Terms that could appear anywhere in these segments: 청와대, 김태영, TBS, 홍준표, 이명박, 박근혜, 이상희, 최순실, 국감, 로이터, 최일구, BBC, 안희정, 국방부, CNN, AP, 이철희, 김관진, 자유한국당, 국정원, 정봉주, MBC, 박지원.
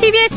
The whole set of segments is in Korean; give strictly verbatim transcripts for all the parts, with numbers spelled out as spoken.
티비에스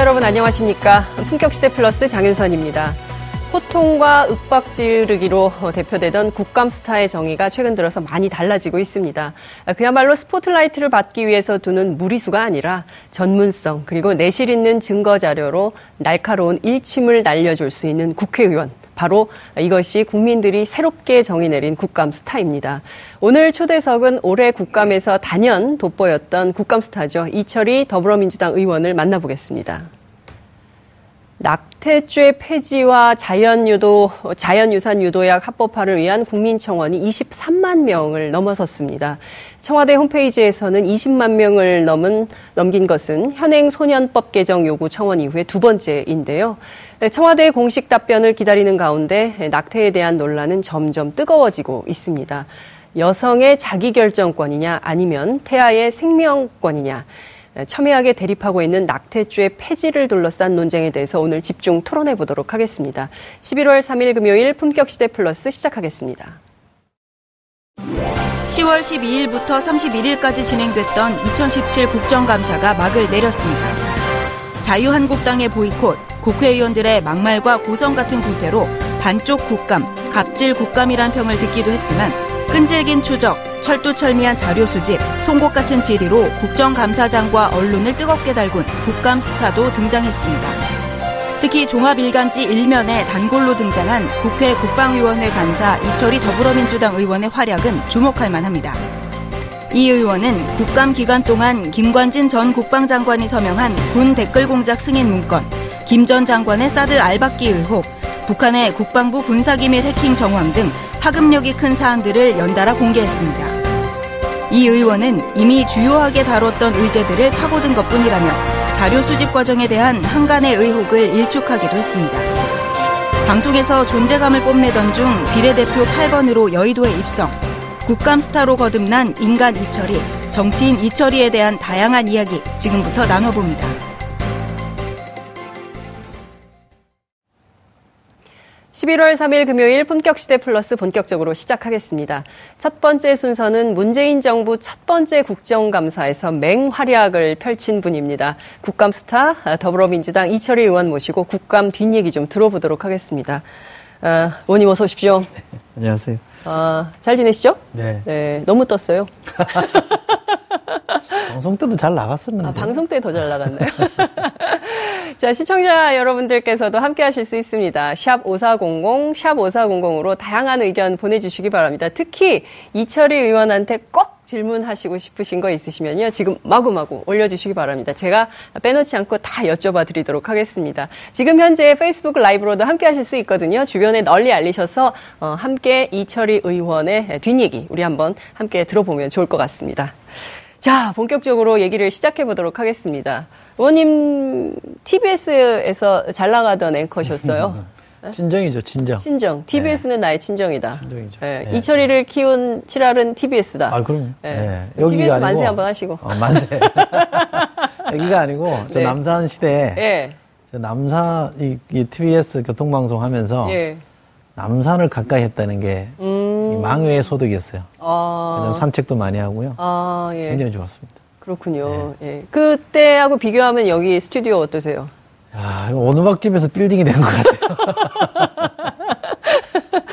여러분 안녕하십니까. 품격시대 플러스 장윤선입니다. 호통과 윽박지르기로 대표되던 국감스타의 정의가 최근 들어서 많이 달라지고 있습니다. 그야말로 스포트라이트를 받기 위해서 두는 무리수가 아니라 전문성 그리고 내실 있는 증거자료로 날카로운 일침을 날려줄 수 있는 국회의원. 바로 이것이 국민들이 새롭게 정의 내린 국감 스타입니다. 오늘 초대석은 올해 국감에서 단연 돋보였던 국감 스타죠. 이철희 더불어민주당 의원을 만나보겠습니다. 낙태죄 폐지와 자연유도, 자연유산 유도약 합법화를 위한 국민청원이 이십삼만 명을 넘어섰습니다. 청와대 홈페이지에서는 이십만 명을 넘은, 넘긴 것은 현행 소년법 개정 요구 청원 이후에 두 번째인데요. 청와대의 공식 답변을 기다리는 가운데 낙태에 대한 논란은 점점 뜨거워지고 있습니다. 여성의 자기결정권이냐 아니면 태아의 생명권이냐. 첨예하게 대립하고 있는 낙태죄 폐지를 둘러싼 논쟁에 대해서 오늘 집중 토론해 보도록 하겠습니다. 십일월 삼일 금요일 품격시대 플러스 시작하겠습니다. 시월 십이일부터 삼십일일까지 진행됐던 이천십칠 국정감사가 막을 내렸습니다. 자유한국당의 보이콧, 국회의원들의 막말과 고성 같은 구태로 반쪽 국감, 갑질 국감이란 평을 듣기도 했지만 끈질긴 추적, 철두철미한 자료 수집, 송곳 같은 질의로 국정감사장과 언론을 뜨겁게 달군 국감 스타도 등장했습니다. 특히 종합일간지 일면에 단골로 등장한 국회 국방위원회 간사 이철희 더불어민주당 의원의 활약은 주목할 만합니다. 이 의원은 국감 기간 동안 김관진 전 국방장관이 서명한 군 댓글 공작 승인 문건, 김 전 장관의 사드 알박기 의혹, 북한의 국방부 군사기밀 해킹 정황 등 파급력이 큰 사안들을 연달아 공개했습니다. 이 의원은 이미 주요하게 다뤘던 의제들을 파고든 것뿐이라며 자료 수집 과정에 대한 한간의 의혹을 일축하기도 했습니다. 방송에서 존재감을 뽐내던 중 비례대표 팔 번으로 여의도에 입성, 국감 스타로 거듭난 인간 이철희, 정치인 이철희에 대한 다양한 이야기 지금부터 나눠봅니다. 십일월 삼일 금요일 품격시대 플러스 본격적으로 시작하겠습니다. 첫 번째 순서는 문재인 정부 첫 번째 국정감사에서 맹활약을 펼친 분입니다. 국감 스타 더불어민주당 이철희 의원 모시고 국감 뒷얘기 좀 들어보도록 하겠습니다. 어, 의원님 어서 오십시오. 네, 안녕하세요. 아, 잘 지내시죠? 네. 네, 너무 떴어요. 방송 때도 잘 나갔었는데. 아, 방송 때 더 잘 나갔나요? 자, 시청자 여러분들께서도 함께 하실 수 있습니다. 샵 오사공공, 샵 오사공공으로 다양한 의견 보내주시기 바랍니다. 특히 이철희 의원한테 꼭 질문하시고 싶으신 거 있으시면요. 지금 마구마구 올려주시기 바랍니다. 제가 빼놓지 않고 다 여쭤봐 드리도록 하겠습니다. 지금 현재 페이스북 라이브로도 함께 하실 수 있거든요. 주변에 널리 알리셔서 함께 이철희 의원의 뒷얘기 우리 한번 함께 들어보면 좋을 것 같습니다. 자, 본격적으로 얘기를 시작해 보도록 하겠습니다. 의원님 티비에스에서 잘 나가던 앵커셨어요. 친정이죠, 친정. 친정. 티비에스는 네. 나의 친정이다. 친정이죠. 네. 네. 이철희를 키운 칠알은 티비에스다. 아, 그럼요. 네. 네. 티비에스 아니고, 만세 한번 하시고. 어, 만세. 여기가 아니고, 저 네. 남산 시대에, 네. 저 남산, 이, 이 티비에스 교통방송 하면서, 네. 남산을 가까이 했다는 게, 음... 망외의 소득이었어요. 아... 왜냐면 산책도 많이 하고요. 아, 예. 굉장히 좋았습니다. 그렇군요. 네. 예. 그때하고 비교하면 여기 스튜디오 어떠세요? 아, 어느 막집에서 빌딩이 된 것 같아요.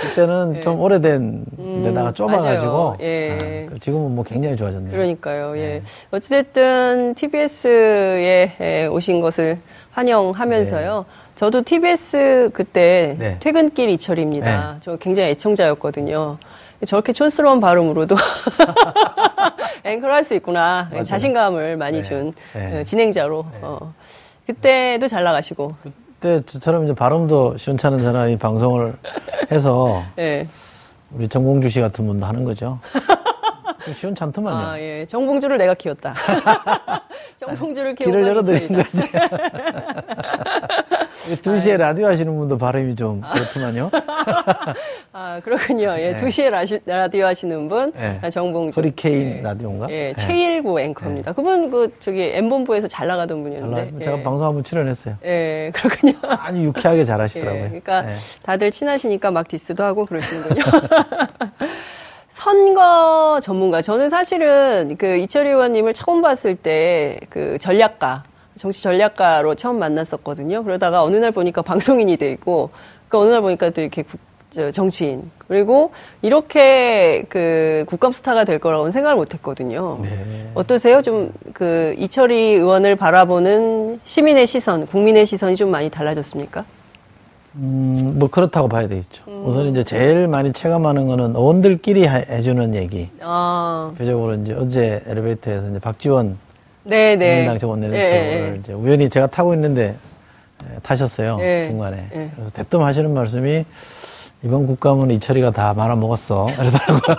그때는 예. 좀 오래된 데다가 좁아가지고. 예. 아, 지금은 뭐 굉장히 좋아졌네요. 그러니까요. 예. 예. 어찌됐든 티비에스에 오신 것을 환영하면서요. 예. 저도 티비에스 그때 네. 퇴근길 이철입니다. 네. 저 굉장히 애청자였거든요. 저렇게 촌스러운 발음으로도 앵커를 할 수 있구나. 맞아요. 자신감을 많이 네. 준 네. 진행자로. 네. 어. 그때도 잘 나가시고. 그때 저처럼 이제 발음도 시원찮은 사람이 방송을 해서 네. 우리 정봉주 씨 같은 분도 하는 거죠. 시원찮더만요. 아, 예. 정봉주를 내가 키웠다. 정봉주를 키우고 길을 열어드린 거지. 두 시에 아, 라디오 하시는 분도 발음이 좀 그렇더만요. 아, 그렇군요. 예, 네. 두 시에 라시, 라디오 하시는 분, 네. 정봉주. 허리케인 예. 라디오인가? 예, 네. 최일구 앵커입니다. 네. 그분 그, 저기, 엠본부에서 잘 나가던 분이었는데. 예. 제가 방송 한번 출연했어요. 예, 그렇군요. 아주 유쾌하게 잘 하시더라고요. 예, 그러니까 네. 다들 친하시니까 막 디스도 하고 그러시는군요. 선거 전문가. 저는 사실은 그 이철희 의원님을 처음 봤을 때 그 전략가. 정치 전략가로 처음 만났었거든요. 그러다가 어느 날 보니까 방송인이 돼 있고, 그러니까 어느 날 보니까 또 이렇게 국, 저, 정치인. 그리고 이렇게 그 국감스타가 될 거라고는 생각을 못 했거든요. 네. 어떠세요? 좀 그 이철희 의원을 바라보는 시민의 시선, 국민의 시선이 좀 많이 달라졌습니까? 음, 뭐 그렇다고 봐야 되겠죠. 음. 우선 이제 제일 많이 체감하는 거는 의원들끼리 하, 해주는 얘기. 아. 대표적으로 이제 어제 엘리베이터에서 이제 박지원 네네. 민주당 원내대표를 이제 우연히 제가 타고 있는데 타셨어요. 네네. 중간에. 네네. 그래서 대뜸 하시는 말씀이 이번 국감은 이철이가 다 말아먹었어. 이러더라고요.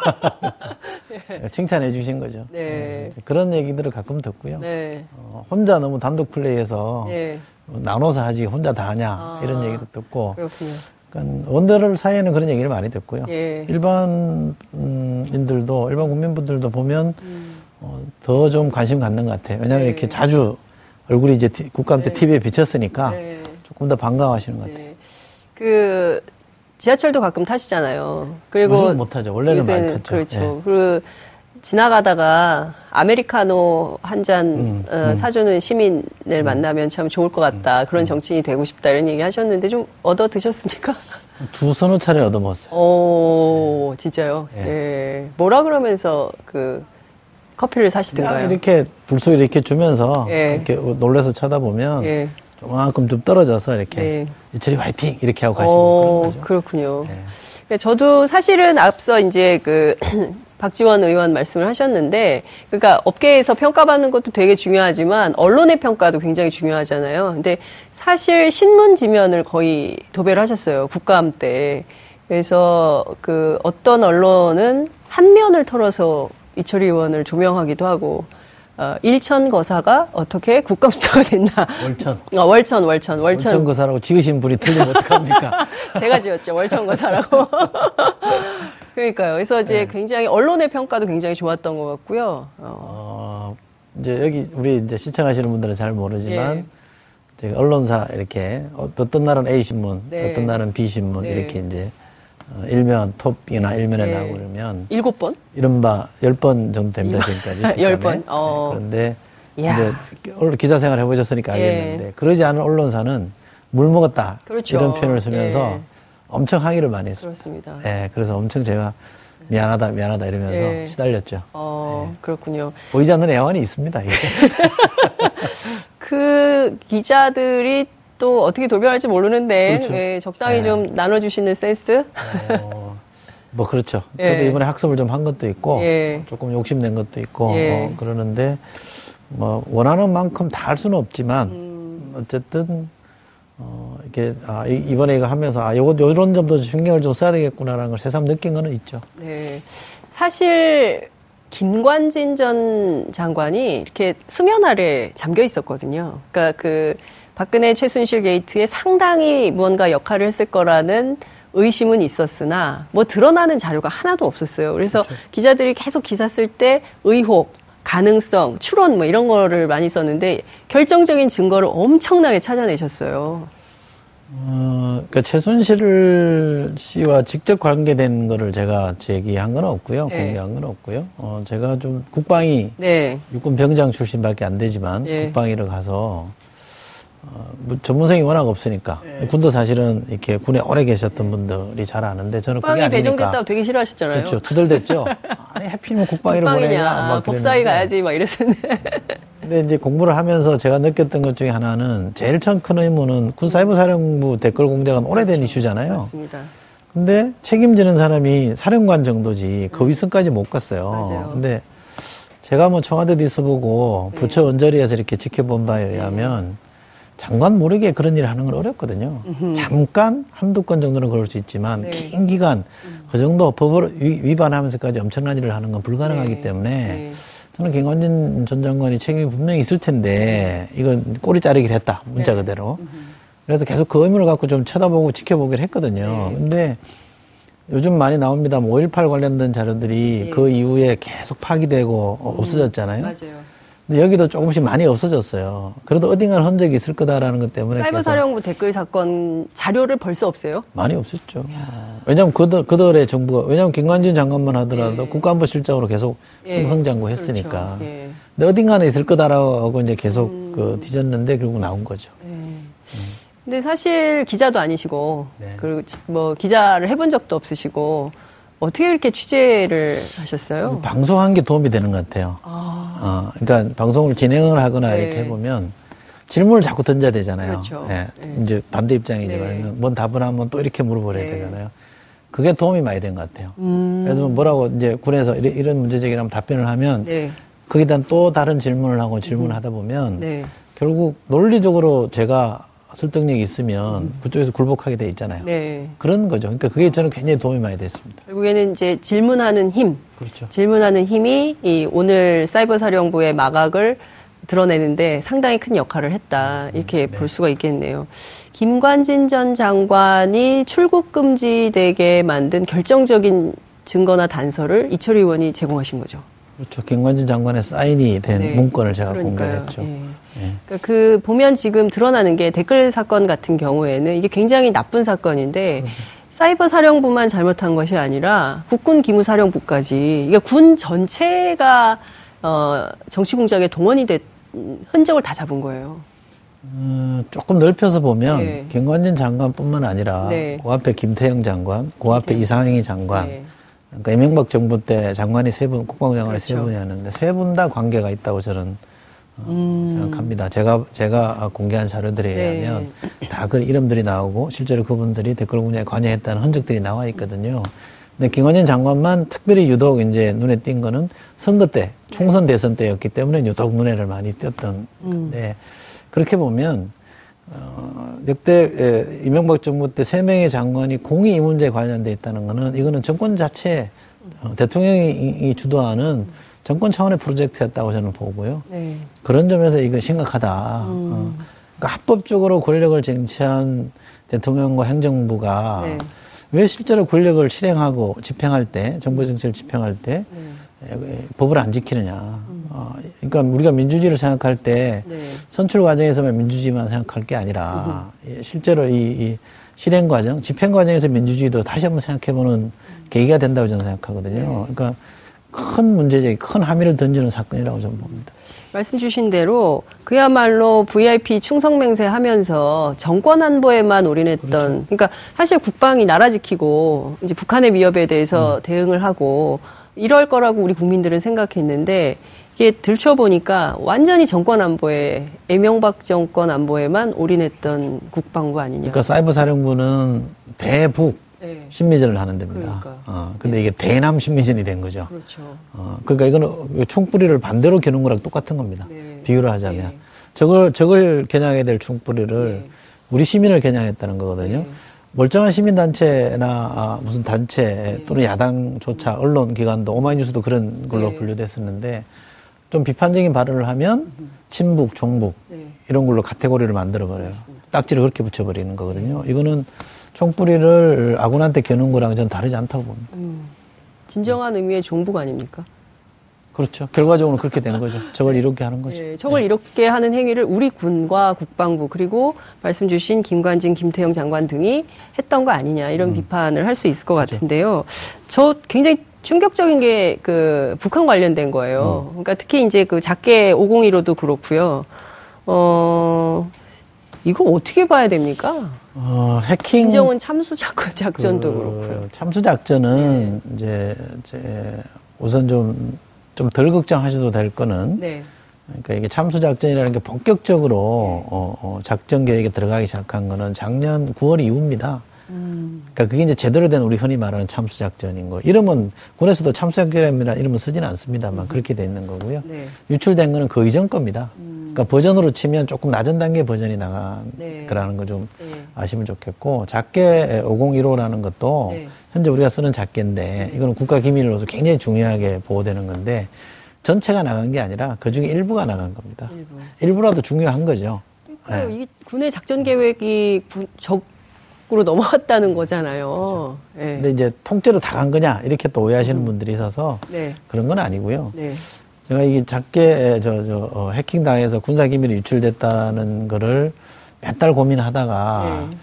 네. 칭찬해 주신 거죠. 네. 그런 얘기들을 가끔 듣고요. 네. 어, 혼자 너무 단독 플레이해서 네. 나눠서 하지 혼자 다 하냐. 아, 이런 얘기도 듣고. 그렇군요. 그러니까 원더를 사이에는 그런 얘기를 많이 듣고요. 네. 일반인들도, 일반 국민분들도 보면 음. 어, 더 좀 관심 갖는 것 같아요. 왜냐하면 네. 이렇게 자주 얼굴이 이제 국감 때 네. 티비에 비쳤으니까 네. 조금 더 반가워하시는 것 같아요. 네. 그 지하철도 가끔 타시잖아요. 그리고 못 타죠. 원래는 많이 탔죠. 그렇죠. 네. 그리고 지나가다가 아메리카노 한 잔 음, 어, 음. 사주는 시민을 음. 만나면 참 좋을 것 같다. 음. 그런 정치인이 되고 싶다 이런 얘기 하셨는데 좀 얻어 드셨습니까? 두 서너 차례 얻어 먹었어요. 오, 네. 진짜요? 네. 네. 뭐라 그러면서 그. 커피를 사시든가요? 이렇게 불쑥 이렇게 주면서 예. 이렇게 놀라서 쳐다보면 예. 조만큼 좀 떨어져서 이렇게 예. 이철이 화이팅 이렇게 하고 가시는 오, 그런 거죠. 그렇군요. 예. 저도 사실은 앞서 이제 그 박지원 의원 말씀을 하셨는데, 그러니까 업계에서 평가받는 것도 되게 중요하지만 언론의 평가도 굉장히 중요하잖아요. 근데 사실 신문 지면을 거의 도배를 하셨어요. 국감 때. 그래서 그 어떤 언론은 한 면을 털어서 이철희 의원을 조명하기도 하고, 어, 일천 거사가 어떻게 국감스타가 됐나. 월천. 어, 월천, 월천, 월천. 월천 거사라고 지으신 분이 틀리면 어떡합니까? 제가 지었죠. 월천 거사라고. 그러니까요. 그래서 이제 네. 굉장히 언론의 평가도 굉장히 좋았던 것 같고요. 어, 어 이제 여기 우리 이제 시청하시는 분들은 잘 모르지만, 예. 이제 언론사 이렇게 어떤 날은 에이 신문, 네. 어떤 날은 비신문, 네. 이렇게 이제 일면 톱이나 일면에 네. 나오고 그러면 일곱 번? 이른바 열 번 정도 됩니다. 지금까지 열 번. 어. 네, 그런데 이야. 이제 기자 생활 해보셨으니까 알겠는데 예. 그러지 않은 언론사는 물 먹었다. 그렇죠. 이런 표현을 쓰면서 예. 엄청 항의를 많이 했습니다. 그렇습니다. 예, 그래서 엄청 제가 미안하다, 미안하다 이러면서 예. 시달렸죠. 어, 예. 그렇군요. 보이지 않는 애환이 있습니다. 이게. 그 기자들이 또 어떻게 돌변할지 모르는데 그렇죠. 예, 적당히 네. 좀 나눠주시는 센스? 어, 뭐 그렇죠. 예. 저도 이번에 학습을 좀 한 것도 있고 예. 조금 욕심낸 것도 있고 예. 뭐 그러는데 뭐 원하는 만큼 다 할 수는 없지만 음. 어쨌든 어 이렇게 아 이번에 이거 하면서 아 요거 요런 점도 신경을 좀 써야 되겠구나라는 걸 새삼 느낀 거는 있죠. 네. 사실 김관진 전 장관이 이렇게 수면 아래 잠겨 있었거든요. 그러니까 그 박근혜 최순실 게이트에 상당히 무언가 역할을 했을 거라는 의심은 있었으나 뭐 드러나는 자료가 하나도 없었어요. 그래서 그렇죠. 기자들이 계속 기사 쓸 때 의혹, 가능성, 추론 뭐 이런 거를 많이 썼는데 결정적인 증거를 엄청나게 찾아내셨어요. 어, 그러니까 최순실 씨와 직접 관계된 거를 제가 제기한 건 없고요. 네. 공개한 건 없고요. 어, 제가 좀 국방위, 네. 육군 병장 출신밖에 안 되지만 네. 국방위를 가서 어, 뭐 전문성이 워낙 없으니까 네. 군도 사실은 이렇게 군에 오래 계셨던 분들이 잘 아는데 저는 그게 아니니까. 국방위 배정됐다고 되게 싫어하셨잖아요. 그렇죠. 두덜댔죠. 아니 해피면 국방위를 보내냐. 법사위 가야지 막 이랬었는데. 근데 이제 공부를 하면서 제가 느꼈던 것 중에 하나는 제일 처음 큰 의무는 군사해부사령부 댓글 공작은 오래된 이슈잖아요. 맞습니다. 근데 책임지는 사람이 사령관 정도지 그 위선까지 못 갔어요. 맞아요. 근데 제가 뭐 청와대도 있어보고 부처 언저리에서 이렇게 지켜본 바에 의하면 장관 모르게 그런 일을 하는 건 어렵거든요. 음흠. 잠깐 한두 건 정도는 그럴 수 있지만 네. 긴 기간 음. 그 정도 법을 위반하면서까지 엄청난 일을 하는 건 불가능하기 네. 때문에 네. 저는 김관진 전 장관이 책임이 분명히 있을 텐데 네. 이건 꼬리 자르기를 했다. 문자 네. 그대로. 음흠. 그래서 계속 그 의문을 갖고 좀 쳐다보고 지켜보기를 했거든요. 네. 근데 요즘 많이 나옵니다. 뭐 오일팔 관련된 자료들이 네. 그 이후에 계속 파기되고 음. 없어졌잖아요. 맞아요. 근데 여기도 조금씩 많이 없어졌어요. 그래도 어딘가는 흔적이 있을 거다라는 것 때문에. 사이버 사령부 댓글 사건 자료를 벌써 없어요? 많이 없었죠. 이야. 왜냐하면 그들, 그들의 정부가, 왜냐하면 김관진 장관만 하더라도 예. 국가안보 실장으로 계속 예. 승승장구 했으니까. 그렇죠. 예. 근데 어딘가는 있을 거다라고 이제 계속 음. 그 뒤졌는데 결국 나온 거죠. 예. 음. 근데 사실 기자도 아니시고, 네. 그리고 뭐 기자를 해본 적도 없으시고, 어떻게 이렇게 취재를 하셨어요? 방송한 게 도움이 되는 것 같아요. 아. 어, 그러니까 방송을 진행을 하거나 네. 이렇게 해보면 질문을 자꾸 던져야 되잖아요. 그렇죠. 네. 네. 이제 반대 입장이지만 네. 뭔 답을 하면 또 이렇게 물어보려야 네. 되잖아요. 그게 도움이 많이 된 것 같아요. 음. 그래서 뭐라고 이제 군에서 이런, 이런 문제제기라면 답변을 하면 네. 거기에 대한 또 다른 질문을 하고 질문을 하다 보면 네. 결국 논리적으로 제가 설득력이 있으면 음. 그쪽에서 굴복하게 돼 있잖아요. 네. 그런 거죠. 그러니까 그게 저는 굉장히 도움이 많이 됐습니다. 결국에는 이제 질문하는 힘. 그렇죠. 질문하는 힘이 이 오늘 사이버 사령부의 마각을 드러내는데 상당히 큰 역할을 했다. 이렇게 음, 네. 볼 수가 있겠네요. 김관진 전 장관이 출국 금지되게 만든 결정적인 증거나 단서를 이철희 의원이 제공하신 거죠. 그렇죠. 김관진 장관의 사인이 된 네. 문건을 제가 공개했죠. 예. 예. 그 보면 지금 드러나는 게 댓글 사건 같은 경우에는 이게 굉장히 나쁜 사건인데 사이버 사령부만 잘못한 것이 아니라 국군 기무사령부까지 이게 군 전체가 어, 정치 공작에 동원이 된 흔적을 다 잡은 거예요. 음, 조금 넓혀서 보면 네. 김관진 장관뿐만 아니라 네. 그 앞에 김태영 장관, 그 앞에 김태영. 이상희 장관. 네. 그러니까 이명박 정부 때 장관이 세 분, 국방장관이 그렇죠. 세 분이었는데 세 분 다 관계가 있다고 저는 음. 생각합니다. 제가 제가 공개한 자료들에 네. 의하면 다 그 이름들이 나오고 실제로 그분들이 댓글 공작에 관여했다는 흔적들이 나와 있거든요. 근데 김관진 장관만 특별히 유독 이제 눈에 띈 거는 선거 때, 총선 대선 때였기 때문에 유독 눈에를 많이 띄었던 건데 음. 그렇게 보면. 어, 역대 예, 이명박 정부 때 세 명의 장관이 공이 이 문제에 관련돼 있다는 거는 이거는 정권 자체 어, 대통령이 이, 주도하는 정권 차원의 프로젝트였다고 저는 보고요. 네. 그런 점에서 이거 심각하다. 음. 어, 그러니까 합법적으로 권력을 쟁취한 대통령과 행정부가 네. 왜 실제로 권력을 실행하고 집행할 때 정부 정책을 집행할 때 네. 법을 안 지키느냐. 어, 그러니까 우리가 민주주의를 생각할 때 네. 선출 과정에서만 민주주의만 생각할 게 아니라 예, 실제로 이, 이 실행 과정, 집행 과정에서 민주주의도 다시 한번 생각해보는 음. 계기가 된다고 저는 생각하거든요. 네. 그러니까 큰 문제제기, 큰 함의를 던지는 사건이라고 저는 봅니다. 말씀 주신 대로 그야말로 브이아이피 충성맹세하면서 정권 안보에만 올인했던 그렇죠. 그러니까 사실 국방이 나라 지키고 이제 북한의 위협에 대해서 음. 대응을 하고. 이럴 거라고 우리 국민들은 생각했는데 이게 들춰보니까 완전히 정권 안보에 이명박 정권 안보에만 올인했던 국방부 아니냐. 그러니까 사이버 사령부는 대북 네. 심리전을 하는 데입니다. 그러니까. 어, 근데 네. 이게 대남 심리전이 된 거죠. 그렇죠. 어, 그러니까 이거는 총뿌리를 반대로 겨눈 거랑 똑같은 겁니다. 네. 비유를 하자면. 네. 저걸, 저걸 겨냥해야 될 총뿌리를 네. 우리 시민을 겨냥했다는 거거든요. 네. 멀쩡한 시민단체나 아, 무슨 단체 네. 또는 야당조차 언론기관도 오마이뉴스도 그런 걸로 네. 분류됐었는데 좀 비판적인 발언을 하면 친북, 종북 네. 이런 걸로 카테고리를 만들어버려요. 그렇습니다. 딱지를 그렇게 붙여버리는 거거든요. 네. 이거는 총뿌리를 아군한테 겨눈 거랑 전 다르지 않다고 봅니다. 음. 진정한 음. 의미의 종북 아닙니까? 그렇죠. 결과적으로 그렇게 된 거죠. 저걸 이렇게 하는 거죠. 네, 저걸 네. 이렇게 하는 행위를 우리 군과 국방부 그리고 말씀 주신 김관진, 김태영 장관 등이 했던 거 아니냐 이런 음. 비판을 할 수 있을 것 그렇죠. 같은데요. 저 굉장히 충격적인 게 그 북한 관련된 거예요. 음. 그러니까 특히 이제 그 작게 오공일호도 그렇고요. 어 이거 어떻게 봐야 됩니까? 어, 해킹. 김정은 참수 작전도 그, 그렇고요. 참수 작전은 네. 이제, 이제 우선 좀 좀 덜 걱정하셔도 될 거는 네. 그러니까 이게 참수 작전이라는 게 본격적으로 네. 어, 어, 작전 계획에 들어가기 시작한 거는 작년 구월 이후입니다. 음. 그러니까 그게 이제 제대로 된 우리 흔히 말하는 참수 작전인 거. 이름은 군에서도 참수 작전이라 이름은 쓰지는 않습니다만 음. 그렇게 돼 있는 거고요. 네. 유출된 거는 그 이전 겁니다. 음. 그러니까 버전으로 치면 조금 낮은 단계 버전이 나간 네. 거라는 거 좀 네. 아시면 좋겠고 작게 오공일호라는 것도 네. 현재 우리가 쓰는 작게인데 이거는 국가기밀로서 굉장히 중요하게 보호되는 건데 전체가 나간 게 아니라 그중에 일부가 나간 겁니다. 일부. 일부라도 중요한 거죠. 그러니까요. 네. 이 군의 작전 계획이 적으로 넘어갔다는 거잖아요. 그렇죠. 네. 근데 이제 통째로 다 간 거냐 이렇게 또 오해하시는 음. 분들이 있어서 네. 그런 건 아니고요. 네. 제가 이게 작게 저, 저, 어, 해킹당해서 군사기밀이 유출됐다는 거를 몇 달 고민하다가 네.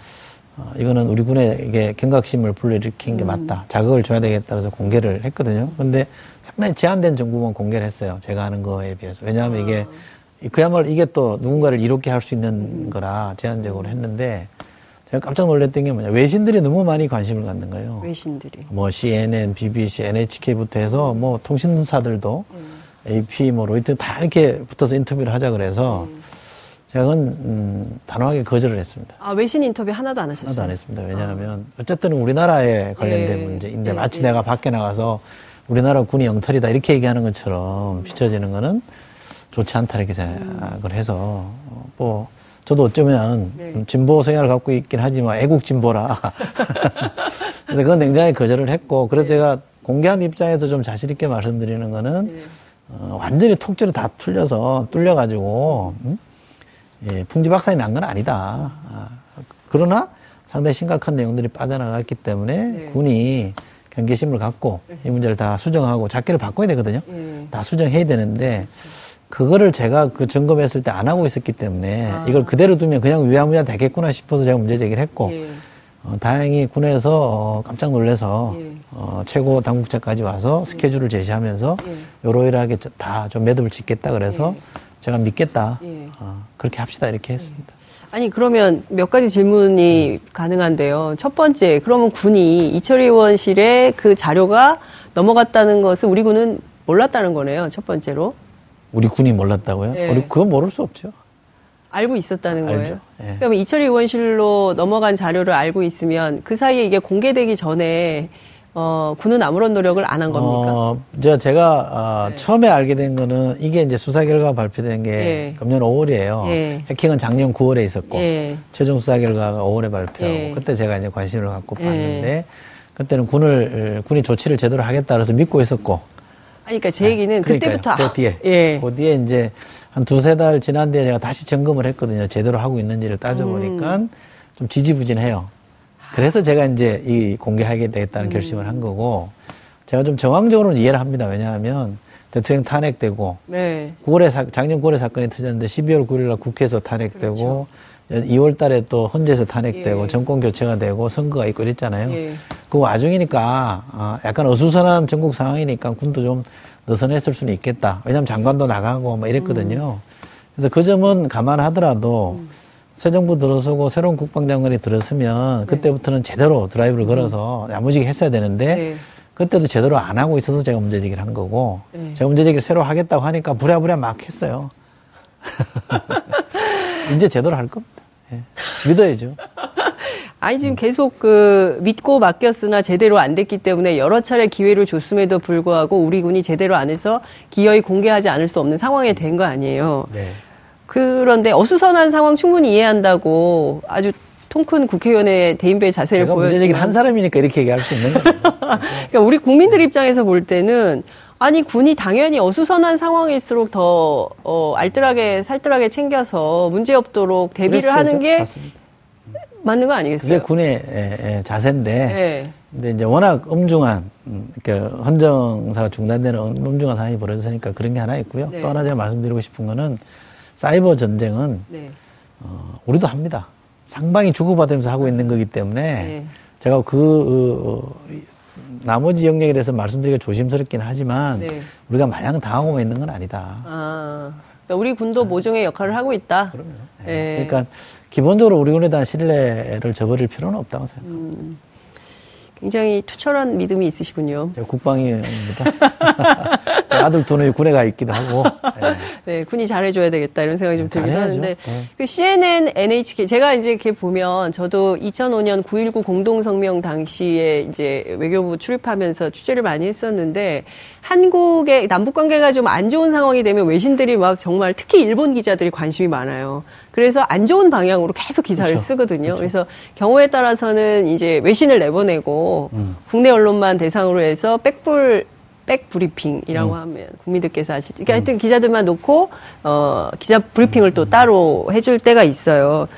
어, 이거는 우리 군에게 경각심을 불러일으킨 게 음. 맞다. 자극을 줘야 되겠다 해서 공개를 했거든요. 그런데 상당히 제한된 정보만 공개를 했어요. 제가 하는 거에 비해서. 왜냐하면 아. 이게 그야말로 이게 또 누군가를 이롭게 할 수 있는 음. 거라 제한적으로 했는데 제가 깜짝 놀랐던 게 뭐냐. 외신들이 너무 많이 관심을 갖는 거예요. 외신들이. 뭐 씨엔엔, 비비씨, 엔에이치케이부터 해서 뭐 통신사들도 음. 에이피, 뭐 로이터 다 이렇게 붙어서 인터뷰를 하자 그래서 음. 제가 그건 음, 단호하게 거절을 했습니다. 아 외신 인터뷰 하나도 안 하셨어요? 하나도 안 했습니다. 왜냐하면 아. 어쨌든 우리나라에 관련된 예. 문제인데 예. 마치 예. 내가 밖에 나가서 우리나라 군이 영털이다 이렇게 얘기하는 것처럼 비춰지는 거는 좋지 않다 이렇게 생각을 해서 뭐 저도 어쩌면 네. 진보 성향을 갖고 있긴 하지만 애국 진보라 그래서 그건 굉장히 거절을 했고 그래서 네. 제가 공개한 입장에서 좀 자신 있게 말씀드리는 거는 네. 어, 완전히 통째로 다 뚫려서, 뚫려가지고, 음? 예, 풍지박산이 난 건 아니다. 아, 그러나 상당히 심각한 내용들이 빠져나갔기 때문에 네. 군이 경계심을 갖고 네. 이 문제를 다 수정하고 작게를 바꿔야 되거든요. 네. 다 수정해야 되는데, 그거를 제가 그 점검했을 때 안 하고 있었기 때문에 아. 이걸 그대로 두면 그냥 위야무야 되겠구나 싶어서 제가 문제 제기를 했고, 네. 어, 다행히 군에서 어, 깜짝 놀라서 예. 어, 최고 당국자까지 와서 스케줄을 제시하면서 예. 요로일하게 다 좀 매듭을 짓겠다 그래서 예. 제가 믿겠다 예. 어, 그렇게 합시다 이렇게 했습니다. 예. 아니 그러면 몇 가지 질문이 음. 가능한데요. 첫 번째 그러면 군이 이철희 의원실에 그 자료가 넘어갔다는 것을 우리 군은 몰랐다는 거네요. 첫 번째로. 우리 군이 몰랐다고요? 예. 우리 그건 모를 수 없죠. 알고 있었다는 알죠. 거예요. 예. 그러면 이철희 의원실로 넘어간 자료를 알고 있으면 그 사이에 이게 공개되기 전에 어, 군은 아무런 노력을 안 한 겁니까? 어, 제가, 제가 어, 예. 처음에 알게 된 거는 이게 이제 수사 결과 발표된 게 예. 금년 오월이에요. 예. 해킹은 작년 구월에 있었고 예. 최종 수사 결과가 오월에 발표하고 예. 그때 제가 이제 관심을 갖고 예. 봤는데 그때는 군을 군이 조치를 제대로 하겠다 그래서 믿고 있었고. 아니, 그러니까 제 얘기는 예. 그때부터 그 뒤에 아, 예. 그 뒤에 이제. 한 두세 달 지난 뒤에 제가 다시 점검을 했거든요. 제대로 하고 있는지를 따져보니까 음. 좀 지지부진해요. 그래서 제가 이제 이 공개하게 되겠다는 음. 결심을 한 거고, 제가 좀 정황적으로는 이해를 합니다. 왜냐하면 대통령 탄핵되고, 네. 구월에 사, 작년 구월에 사건이 터졌는데 십이월 구일날 국회에서 탄핵되고, 그렇죠. 이월 달에 또 헌재에서 탄핵되고, 예. 정권 교체가 되고, 선거가 있고 이랬잖아요. 예. 그 와중이니까, 아, 약간 어수선한 전국 상황이니까 군도 좀 느슨했을 수는 있겠다. 왜냐하면 장관도 나가고 막 이랬거든요. 음. 그래서 그 점은 감안하더라도 음. 새 정부 들어서고 새로운 국방장관이 들었으면 네. 그때부터는 제대로 드라이브를 걸어서 음. 야무지게 했어야 되는데 네. 그때도 제대로 안 하고 있어서 제가 문제제기를 한 거고 네. 제가 문제제기를 새로 하겠다고 하니까 부랴부랴 막 했어요. 이제 제대로 할 겁니다. 예. 믿어야죠. 아니 지금 계속 그 믿고 맡겼으나 제대로 안 됐기 때문에 여러 차례 기회를 줬음에도 불구하고 우리 군이 제대로 안 해서 기어이 공개하지 않을 수 없는 상황이 된 거 아니에요. 네. 그런데 어수선한 상황 충분히 이해한다고 아주 통큰 국회의원의 대인배의 자세를 보여주고. 제가 문제제기를 한 사람이니까 이렇게 얘기할 수 있는 거예요. 그러니까 우리 국민들 입장에서 볼 때는 아니 군이 당연히 어수선한 상황일수록 더 어, 알뜰하게 살뜰하게 챙겨서 문제없도록 대비를 그랬어요. 하는 게 맞습니다. 맞는 거 아니겠어요? 그게 군의 에, 에, 자세인데 네. 근데 이제 워낙 엄중한 그 헌정사가 중단되는 엄중한 상황이 벌어졌으니까 그런 게 하나 있고요. 네. 또 하나 제가 말씀드리고 싶은 거는 사이버 전쟁은 네. 어, 우리도 합니다. 상방이 주고받으면서 하고 있는 거기 때문에 네. 제가 그 어, 나머지 영역에 대해서 말씀드리기가 조심스럽긴 하지만 네. 우리가 마냥 당하고 있는 건 아니다. 아, 그러니까 우리 군도 모종의 역할을 하고 있다. 그럼요. 네. 네. 그러니까 기본적으로 우리 군에 대한 신뢰를 저버릴 필요는 없다고 생각합니다. 음, 굉장히 투철한 믿음이 있으시군요. 제가 국방위원입니다. 제 아들 두 놈이 군에 가 있기도 하고. 네. 네, 군이 잘해줘야 되겠다 이런 생각이 좀 들기도 하는데. 네. 그 씨엔엔, 엔에이치케이 제가 이제 이렇게 보면 저도 이천오 년 구일구 공동성명 당시에 이제 외교부 출입하면서 취재를 많이 했었는데 한국의 남북 관계가 좀 안 좋은 상황이 되면 외신들이 막 정말 특히 일본 기자들이 관심이 많아요. 그래서 안 좋은 방향으로 계속 기사를 그렇죠. 쓰거든요. 그렇죠. 그래서 경우에 따라서는 이제 외신을 내보내고 음. 국내 언론만 대상으로 해서 백불 백브리핑이라고 음. 하면 국민들께서 아실 그러니까 음. 하여튼 기자들만 놓고 어 기자 브리핑을 또 따로 해줄 때가 있어요.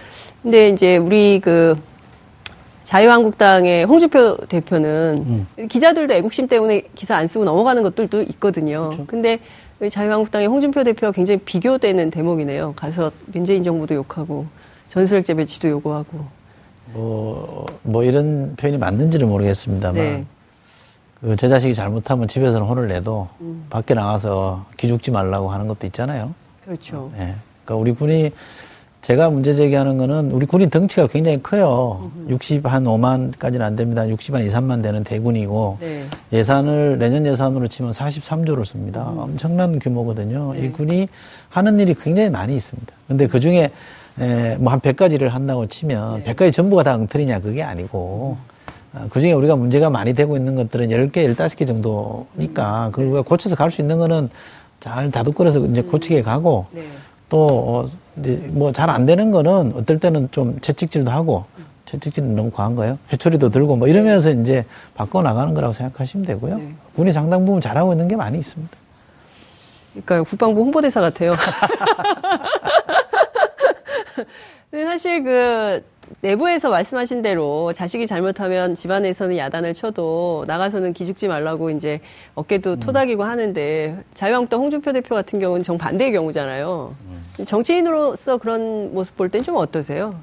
근데 이제 우리 그 자유한국당의 홍준표 대표는 음. 기자들도 애국심 때문에 기사 안 쓰고 넘어가는 것들도 있거든요. 그렇죠. 근데 자유한국당의 홍준표 대표가 굉장히 비교되는 대목이네요. 가서 문재인 정부도 욕하고 전술핵 재배치도 요구하고 뭐, 뭐 이런 표현이 맞는지는 모르겠습니다만 네. 제 자식이 잘못하면 집에서는 혼을 내도 음. 밖에 나가서 기죽지 말라고 하는 것도 있잖아요. 그렇죠. 네. 그러니까 우리 군이 제가 문제 제기하는 거는 우리 군인 덩치가 굉장히 커요. 음흠. 육십 한 오만까지는 안 됩니다. 육십 한 이 삼만 되는 대군이고 네. 예산을 내년 예산으로 치면 사십삼 조를 씁니다. 음. 엄청난 규모거든요. 네. 이 군이 하는 일이 굉장히 많이 있습니다. 근데 그 중에 뭐 한 백 가지를 한다고 치면 네. 백 가지 전부가 다 엉터리냐 그게 아니고 음. 그중에 우리가 문제가 많이 되고 있는 것들은 열 개, 열다섯 개 정도니까 그걸 우리가 고쳐서 갈 수 있는 거는 잘 다독거려서 이제 고치게 가고 네. 또 뭐 잘 안 되는 거는 어떨 때는 좀 채찍질도 하고 채찍질은 너무 과한 거예요. 회초리도 들고 뭐 이러면서 이제 바꿔나가는 거라고 생각하시면 되고요. 네. 군이 상당 부분 잘하고 있는 게 많이 있습니다. 그러니까요. 국방부 홍보대사 같아요. 근데 사실 그 내부에서 말씀하신 대로 자식이 잘못하면 집안에서는 야단을 쳐도 나가서는 기죽지 말라고 이제 어깨도 토닥이고 하는데 자유한국당 홍준표 대표 같은 경우는 정반대의 경우잖아요. 정치인으로서 그런 모습 볼 땐 좀 어떠세요?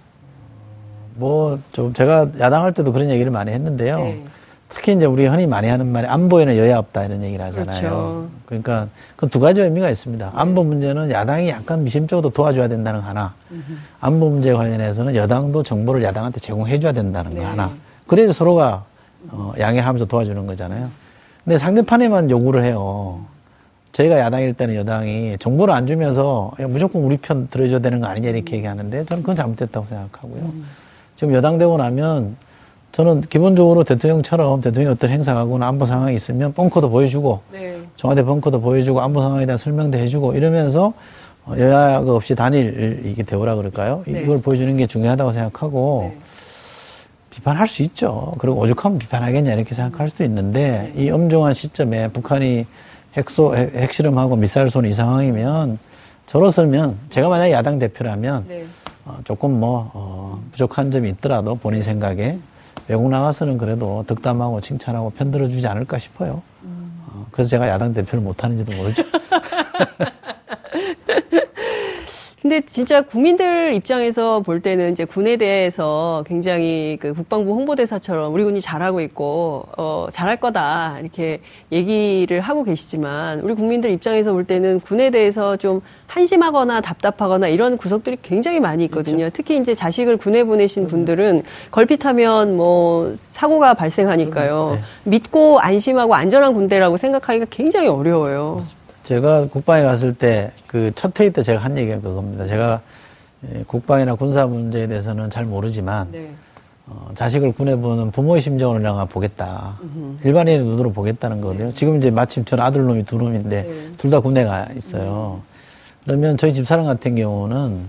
뭐 좀 제가 야당할 때도 그런 얘기를 많이 했는데요. 네. 특히 이제 우리 흔히 많이 하는 말이 안보에는 여야 없다 이런 얘기를 하잖아요. 그렇죠. 그러니까 그건 두 가지 의미가 있습니다. 안보 문제는 야당이 약간 미심쩍어도 도와줘야 된다는 거 하나. 안보 문제 관련해서는 여당도 정보를 야당한테 제공해줘야 된다는 거 네. 하나. 그래서 서로가 어, 양해하면서 도와주는 거잖아요. 근데 상대편에만 요구를 해요. 저희가 야당일 때는 여당이 정보를 안 주면서 야, 무조건 우리 편 들어줘야 되는 거 아니냐 이렇게 얘기하는데 저는 그건 잘못됐다고 생각하고요. 지금 여당 되고 나면 저는 기본적으로 대통령처럼 대통령이 어떤 행사하거나 안보 상황이 있으면 벙커도 보여주고 네. 청와대 벙커도 보여주고 안보 상황에 대한 설명도 해주고 이러면서 여야가 없이 단일 이게 대우라 그럴까요? 네. 이걸 보여주는 게 중요하다고 생각하고 네. 비판할 수 있죠. 그리고 오죽하면 비판하겠냐 이렇게 생각할 수도 있는데 네. 이 엄중한 시점에 북한이 핵소, 핵, 핵실험하고 미사일 쏘는 이 상황이면 저로서면 제가 만약에 야당 대표라면 네. 어, 조금 뭐 어, 부족한 점이 있더라도 본인 생각에 외국 나가서는 그래도 득담하고 칭찬하고 편들어주지 않을까 싶어요. 음. 어, 그래서 제가 야당 대표를 못하는지도 모르죠. 근데 진짜 국민들 입장에서 볼 때는 이제 군에 대해서 굉장히 그 국방부 홍보대사처럼 우리 군이 잘하고 있고, 어, 잘할 거다. 이렇게 얘기를 하고 계시지만, 우리 국민들 입장에서 볼 때는 군에 대해서 좀 한심하거나 답답하거나 이런 구석들이 굉장히 많이 있거든요. 그렇죠. 특히 이제 자식을 군에 보내신 분들은 걸핏하면 뭐 사고가 발생하니까요. 네. 믿고 안심하고 안전한 군대라고 생각하기가 굉장히 어려워요. 그렇습니다. 제가 국방에 갔을 때 그 첫 회의 때 제가 한 얘기가 그겁니다. 제가 국방이나 군사 문제에 대해서는 잘 모르지만 네. 어, 자식을 구내보는 부모의 심정을 내가 보겠다. 음흠. 일반인의 눈으로 보겠다는 거거든요. 네. 지금 이제 마침 전 아들놈이 두 놈인데 네. 둘 다 군대가 있어요. 음. 그러면 저희 집사람 같은 경우는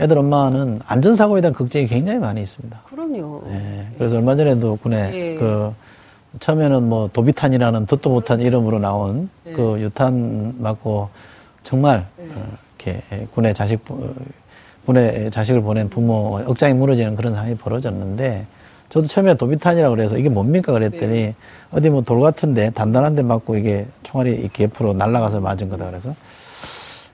애들 엄마는 안전사고에 대한 걱정이 굉장히 많이 있습니다. 그럼요. 네. 그래서 네. 얼마 전에도 군에 네. 그 처음에는 뭐 도비탄이라는 듣도 못한 이름으로 나온 네. 그 유탄 맞고 정말 네. 이렇게 군에 자식 군에 자식을 보낸 부모 억장이 무너지는 그런 상황이 벌어졌는데 저도 처음에 도비탄이라고 그래서 이게 뭡니까 그랬더니 네. 어디 뭐 돌 같은데 단단한데 맞고 이게 총알이 이렇게 옆으로 날아가서 맞은 거다 그래서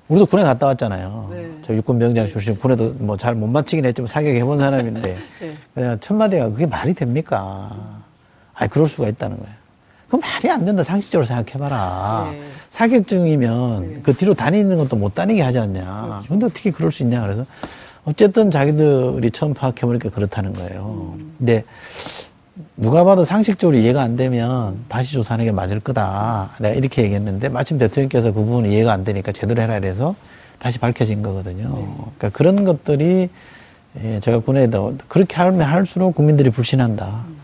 우리도 군에 갔다 왔잖아요. 네. 저 육군 병장 출신 군에도 뭐 잘 못 맞히긴 했지만 사격해본 사람인데 네. 그냥 첫 마디가 그게 말이 됩니까? 아니 그럴 수가 있다는 거예요. 그럼 말이 안 된다. 상식적으로 생각해봐라. 네. 사격증이면 네. 그 뒤로 다니는 것도 못 다니게 하지 않냐. 그런데 어떻게 그럴 수 있냐. 그래서 어쨌든 자기들이 처음 파악해보니까 그렇다는 거예요. 음. 근데 누가 봐도 상식적으로 이해가 안 되면 다시 조사하는 게 맞을 거다. 내가 이렇게 얘기했는데 마침 대통령께서 그 부분은 이해가 안 되니까 제대로 해라 이래서 다시 밝혀진 거거든요. 네. 그러니까 그런 것들이 제가 군에다 그렇게 하면 할수록 국민들이 불신한다. 음.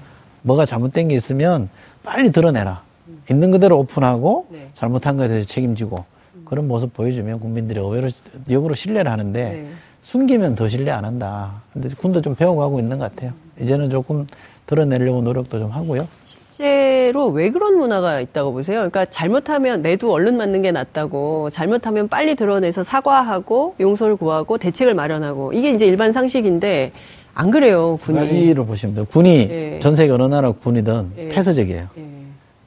뭐가 잘못된 게 있으면 빨리 드러내라. 음. 있는 그대로 오픈하고 네. 잘못한 거에 대해서 책임지고 음. 그런 모습 보여주면 국민들이 의외로 역으로 신뢰를 하는데 네. 숨기면 더 신뢰 안 한다. 근데 군도 좀 배워가고 있는 것 같아요. 음. 이제는 조금 드러내려고 노력도 좀 하고요. 실제로 왜 그런 문화가 있다고 보세요? 그러니까 잘못하면 매도 얼른 맞는 게 낫다고 잘못하면 빨리 드러내서 사과하고 용서를 구하고 대책을 마련하고 이게 이제 일반 상식인데 안 그래요, 군이. 두 가지로 보시면 돼요. 군이, 예. 전 세계 어느 나라 군이든 예. 폐쇄적이에요. 예.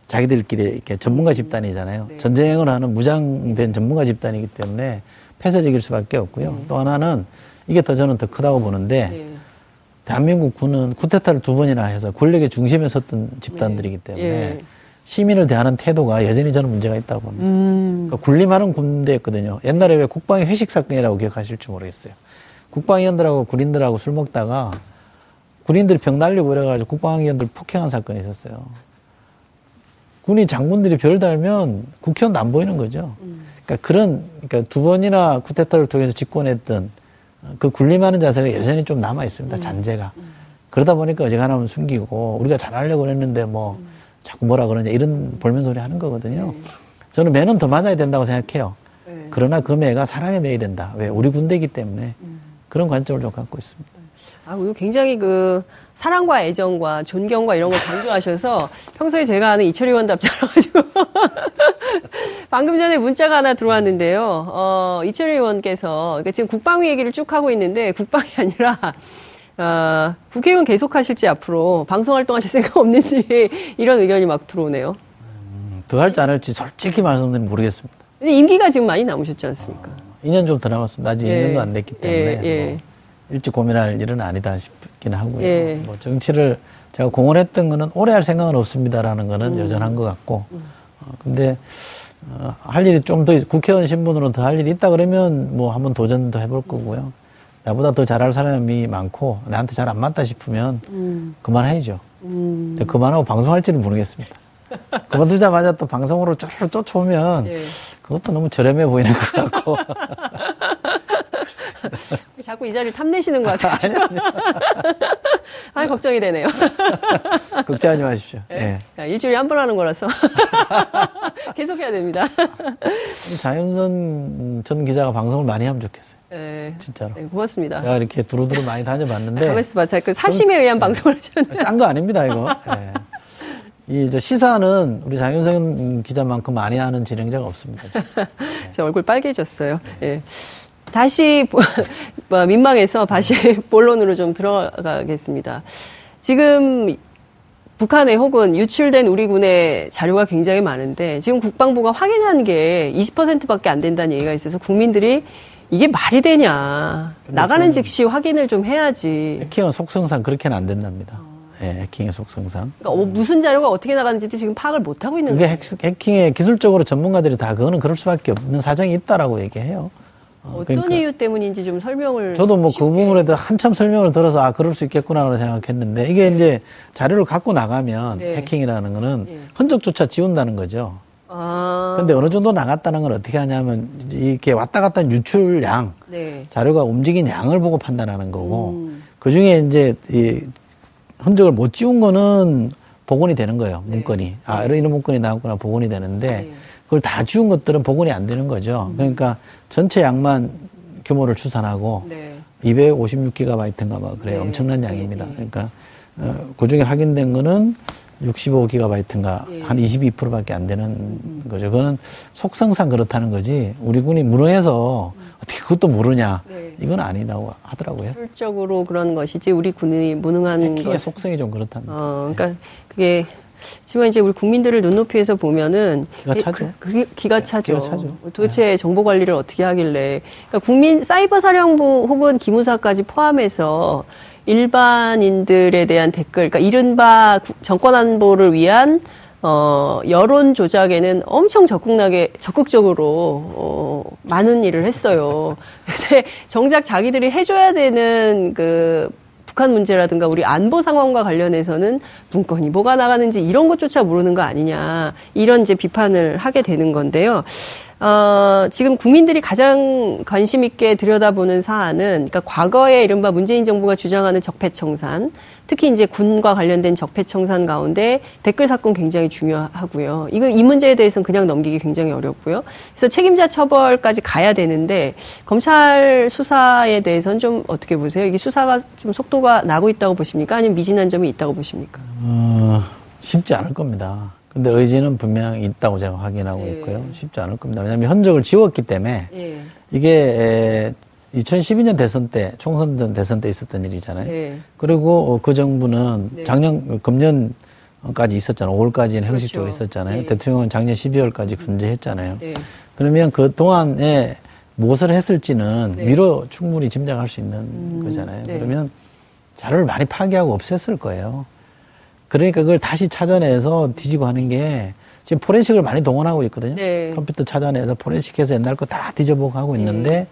자기들끼리 이렇게 전문가 집단이잖아요. 네. 전쟁을 하는 무장된 네. 전문가 집단이기 때문에 폐쇄적일 수밖에 없고요. 네. 또 하나는 이게 더 저는 더 크다고 보는데, 네. 대한민국 군은 쿠데타를 두 번이나 해서 권력의 중심에 섰던 집단들이기 때문에 네. 시민을 대하는 태도가 여전히 저는 문제가 있다고 봅니다. 음. 그러니까 군림하는 군대였거든요. 옛날에 왜 국방의 회식 사건이라고 기억하실지 모르겠어요. 국방위원들하고 군인들하고 술 먹다가 군인들이 병 날리고 그래가지고 국방위원들 폭행한 사건이 있었어요. 군이 장군들이 별 달면 국회의원도 안 보이는 거죠. 그러니까 그런, 그러니까 두 번이나 쿠데타를 통해서 집권했던 그 군림하는 자세가 여전히 좀 남아있습니다. 잔재가. 그러다 보니까 어지간하면 숨기고 우리가 잘하려고 했는데 뭐 자꾸 뭐라 그러냐 이런 볼멘소리 하는 거거든요. 저는 매는 더 맞아야 된다고 생각해요. 그러나 그 매가 사랑에 매야 된다. 왜? 우리 군대이기 때문에. 그런 관점을 좀 갖고 있습니다. 아, 오늘 굉장히 그 사랑과 애정과 존경과 이런 걸 강조하셔서 평소에 제가 아는 이철희 의원답잖아 가지고 방금 전에 문자가 하나 들어왔는데요. 어, 이철희 의원께서 그러니까 지금 국방위 얘기를 쭉 하고 있는데 국방이 아니라 어, 국회의원 계속하실지 앞으로 방송 활동하실 생각 없는지 이런 의견이 막 들어오네요. 음, 더 할지 안 할지 솔직히 말씀드리면 모르겠습니다. 근데 임기가 지금 많이 남으셨지 않습니까? 어. 이 년 좀 더 남았습니다. 아직 예. 이 년도 안 됐기 때문에 예. 예. 뭐 일찍 고민할 일은 아니다 싶긴 하고요. 예. 뭐 정치를 제가 공언했던 거는 오래 할 생각은 없습니다라는 거는 음. 여전한 것 같고 음. 어, 근데 어, 할 일이 좀 더 국회의원 신분으로 더 할 일이 있다 그러면 뭐 한번 도전도 해볼 거고요. 나보다 더 잘할 사람이 많고 나한테 잘 안 맞다 싶으면 음. 그만해야죠. 음. 그만하고 방송할지는 모르겠습니다. 그만두자마자 또 방송으로 쪼르르 쫓아오면 예. 그것도 너무 저렴해 보이는 것 같고. 자꾸 이 자리를 탐내시는 것 같아요. 아, 걱정이 되네요. 걱정하지 마십시오. 예. 예. 일주일에 한 번 하는 거라서. 계속해야 됩니다. 장윤선 전 기자가 방송을 많이 하면 좋겠어요. 네. 진짜로. 네, 고맙습니다. 제가 이렇게 두루두루 많이 다녀봤는데. 가만있어 봐. 그 사심에 의한 방송을 하셨네요. 딴 거 아닙니다, 이거. 예. 이 저 시사는 우리 장윤선 기자만큼 많이 하는 진행자가 없습니다. 진짜. 네. 저 얼굴 빨개졌어요. 네. 예. 다시 민망해서 다시 본론으로 좀 들어가겠습니다. 지금 북한에 혹은 유출된 우리 군의 자료가 굉장히 많은데 지금 국방부가 확인한 게 이십 퍼센트밖에 안 된다는 얘기가 있어서 국민들이 이게 말이 되냐. 나가는 즉시 확인을 좀 해야지. 해킹은 속성상 그렇게는 안 된답니다. 어. 네, 해킹의 속성상. 그러니까 무슨 자료가 어떻게 나가는지도 지금 파악을 못하고 있는 거예요. 그게 해킹에 기술적으로 전문가들이 다 그거는 그럴 수밖에 없는 사정이 있다라고 얘기해요. 어, 어떤 그러니까. 이유 때문인지 좀 설명을. 저도 뭐 그 부분에 대해서 한참 설명을 들어서 아 그럴 수 있겠구나라고 생각했는데 이게 네. 이제 자료를 갖고 나가면 네. 해킹이라는 거는 네. 흔적조차 지운다는 거죠. 아. 근데 어느 정도 나갔다는 건 어떻게 하냐면 이렇게 왔다 갔다 한 유출량, 네. 자료가 움직인 양을 보고 판단하는 거고 음. 그 중에 이제 이 흔적을 못 지운 거는 복원이 되는 거예요. 문건이. 네. 아, 이런 문건이 나왔구나 복원이 되는데 네. 그걸 다 지운 것들은 복원이 안 되는 거죠. 음. 그러니까 전체 양만 규모를 추산하고 네. 이백오십육 기가바이트인가 막 그래요. 네. 엄청난 양입니다. 네. 그러니까 어, 그중에 확인된 거는 육십오 기가바이트인가 네. 한 이십이 퍼센트밖에 안 되는 음. 거죠. 그거는 속성상 그렇다는 거지 우리 군이 무능해서 음. 어떻게 그것도 모르냐. 네. 이건 아니라고 하더라고요. 기술적으로 그런 것이지 우리 군이 무능한 해킹의 것. 속성이 좀 그렇답니다. 어, 그러니까 네. 그게 하지만 이제 우리 국민들을 눈높이에서 보면은 기가 차죠. 그, 그, 기가 차죠. 기가 차죠. 도대체 네. 정보 관리를 어떻게 하길래? 그러니까 국민 사이버 사령부 혹은 기무사까지 포함해서 일반인들에 대한 댓글, 그러니까 이른바 정권 안보를 위한 어, 여론 조작에는 엄청 적극나게, 적극적으로, 어, 많은 일을 했어요. 근데 정작 자기들이 해줘야 되는 그, 북한 문제라든가 우리 안보 상황과 관련해서는 문건이 뭐가 나가는지 이런 것조차 모르는 거 아니냐. 이런 이제 비판을 하게 되는 건데요. 어, 지금 국민들이 가장 관심 있게 들여다보는 사안은, 그러니까 과거에 이른바 문재인 정부가 주장하는 적폐청산, 특히 이제 군과 관련된 적폐청산 가운데 댓글 사건 굉장히 중요하고요. 이거 이 문제에 대해서는 그냥 넘기기 굉장히 어렵고요. 그래서 책임자 처벌까지 가야 되는데 검찰 수사에 대해서는 좀 어떻게 보세요? 이게 수사가 좀 속도가 나고 있다고 보십니까? 아니면 미진한 점이 있다고 보십니까? 어, 쉽지 않을 겁니다. 근데 의지는 분명히 있다고 제가 확인하고 예. 있고요. 쉽지 않을 겁니다. 왜냐하면 흔적을 지웠기 때문에 예. 이게 이천십이 년 대선 때, 총선 전 대선 때 있었던 일이잖아요. 예. 그리고 그 정부는 네. 작년, 금년까지 있었잖아요. 오월까지는 형식적으로 그렇죠. 있었잖아요. 예. 대통령은 작년 십이월까지 근제했잖아요. 예. 그러면 그 동안에 무엇을 했을지는 네. 미로 충분히 짐작할 수 있는 음, 거잖아요. 네. 그러면 자료를 많이 파기하고 없앴을 거예요. 그러니까 그걸 다시 찾아내서 뒤지고 하는 게 지금 포렌식을 많이 동원하고 있거든요. 네. 컴퓨터 찾아내서 포렌식해서 옛날 거 다 뒤져보고 하고 있는데 네.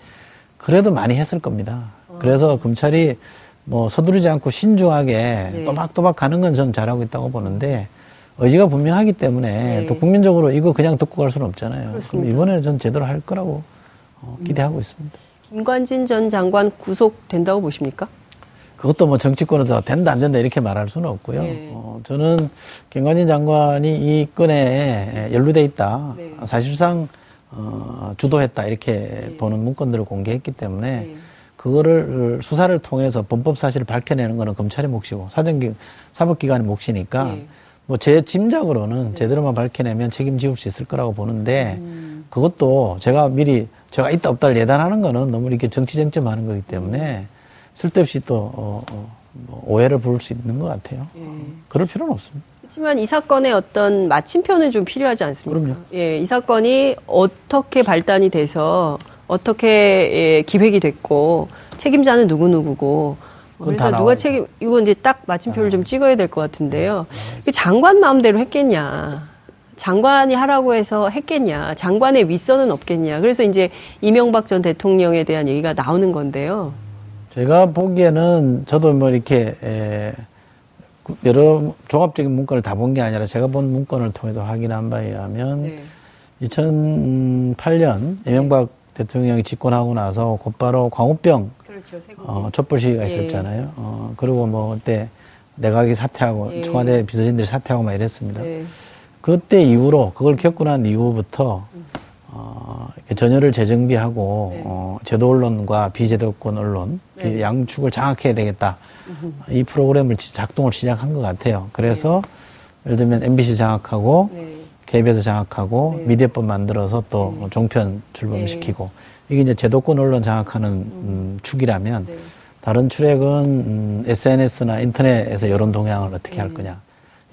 그래도 많이 했을 겁니다. 어. 그래서 검찰이 뭐 서두르지 않고 신중하게 네. 또박또박 가는 건 저는 잘하고 있다고 보는데 의지가 분명하기 때문에 네. 또 국민적으로 이거 그냥 듣고 갈 수는 없잖아요. 그렇습니다. 그럼 이번에는 전 제대로 할 거라고 어, 기대하고 음. 있습니다. 김관진 전 장관 구속된다고 보십니까? 그것도 뭐 정치권에서 된다 안 된다 이렇게 말할 수는 없고요. 네. 어, 저는 김관진 장관이 이 건에 연루돼 있다. 네. 사실상 어, 주도했다 이렇게 네. 보는 문건들을 공개했기 때문에 네. 그거를 수사를 통해서 범법 사실을 밝혀내는 거는 검찰의 몫이고 사정기 사법기관의 몫이니까 네. 뭐 제 짐작으로는 네. 제대로만 밝혀내면 책임지울 수 있을 거라고 보는데 음. 그것도 제가 미리 제가 있다 없다를 예단하는 거는 너무 이렇게 정치쟁점하는 거기 때문에. 쓸데없이 또 어, 어, 오해를 부를 수 있는 것 같아요. 예. 그럴 필요는 없습니다. 그렇지만 이 사건의 어떤 마침표는 좀 필요하지 않습니까? 그럼요. 예, 이 사건이 어떻게 발단이 돼서 어떻게 예, 기획이 됐고 책임자는 누구 누구고 그래서 누가 책임 이건 이제 딱 마침표를 아. 좀 찍어야 될 것 같은데요. 아. 장관 마음대로 했겠냐? 장관이 하라고 해서 했겠냐? 장관의 윗선은 없겠냐? 그래서 이제 이명박 전 대통령에 대한 얘기가 나오는 건데요. 제가 보기에는 저도 뭐 이렇게 에 여러 종합적인 문건을 다 본 게 아니라 제가 본 문건을 통해서 확인한 바에 의하면 네. 이천팔 년 이명박 네. 대통령이 집권하고 나서 곧바로 광우병 그렇죠, 어, 촛불 시위가 네. 있었잖아요. 어, 그리고 뭐 그때 내각이 사퇴하고 네. 청와대 비서진들이 사퇴하고 막 이랬습니다. 네. 그때 이후로 그걸 겪고 난 이후부터 어, 전열을 재정비하고 네. 어, 제도 언론과 비제도권 언론 네. 이 양축을 장악해야 되겠다. 음흠. 이 프로그램을 작동을 시작한 것 같아요. 그래서 네. 예를 들면 엠비씨 장악하고 네. 케이비에스 장악하고 네. 미디어법 만들어서 또 네. 종편 출범시키고 네. 이게 이제 제도권 언론 장악하는 음, 축이라면 네. 다른 출액은 음, 에스엔에스나 인터넷에서 여론 동향을 어떻게 네. 할 거냐.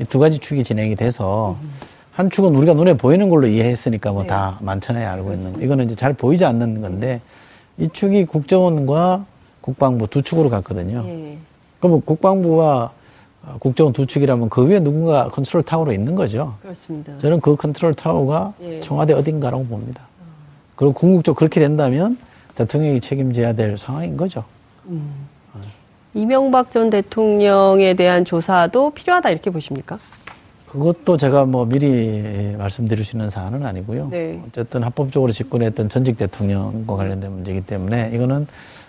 이 두 가지 축이 진행이 돼서 음흠. 한 축은 우리가 눈에 보이는 걸로 이해했으니까 뭐 다 네. 많잖아요. 알고 그렇습니다. 있는 거. 이거는 이제 잘 보이지 않는 건데 이 축이 국정원과 국방부 두 축으로 갔거든요. 네. 그럼 국방부와 국정원 두 축이라면 그 위에 누군가 컨트롤 타워로 있는 거죠. 그렇습니다. 저는 그 컨트롤 타워가 네. 청와대 어딘가라고 봅니다. 음. 그리고 궁극적으로 그렇게 된다면 대통령이 책임져야 될 상황인 거죠. 음. 네. 이명박 전 대통령에 대한 조사도 필요하다 이렇게 보십니까? 그것도 제가 뭐 미리 말씀드릴 수 있는 사안은 아니고요. 네. 어쨌든 합법적으로 집권했던 전직 대통령과 관련된 문제이기 때문에 이거는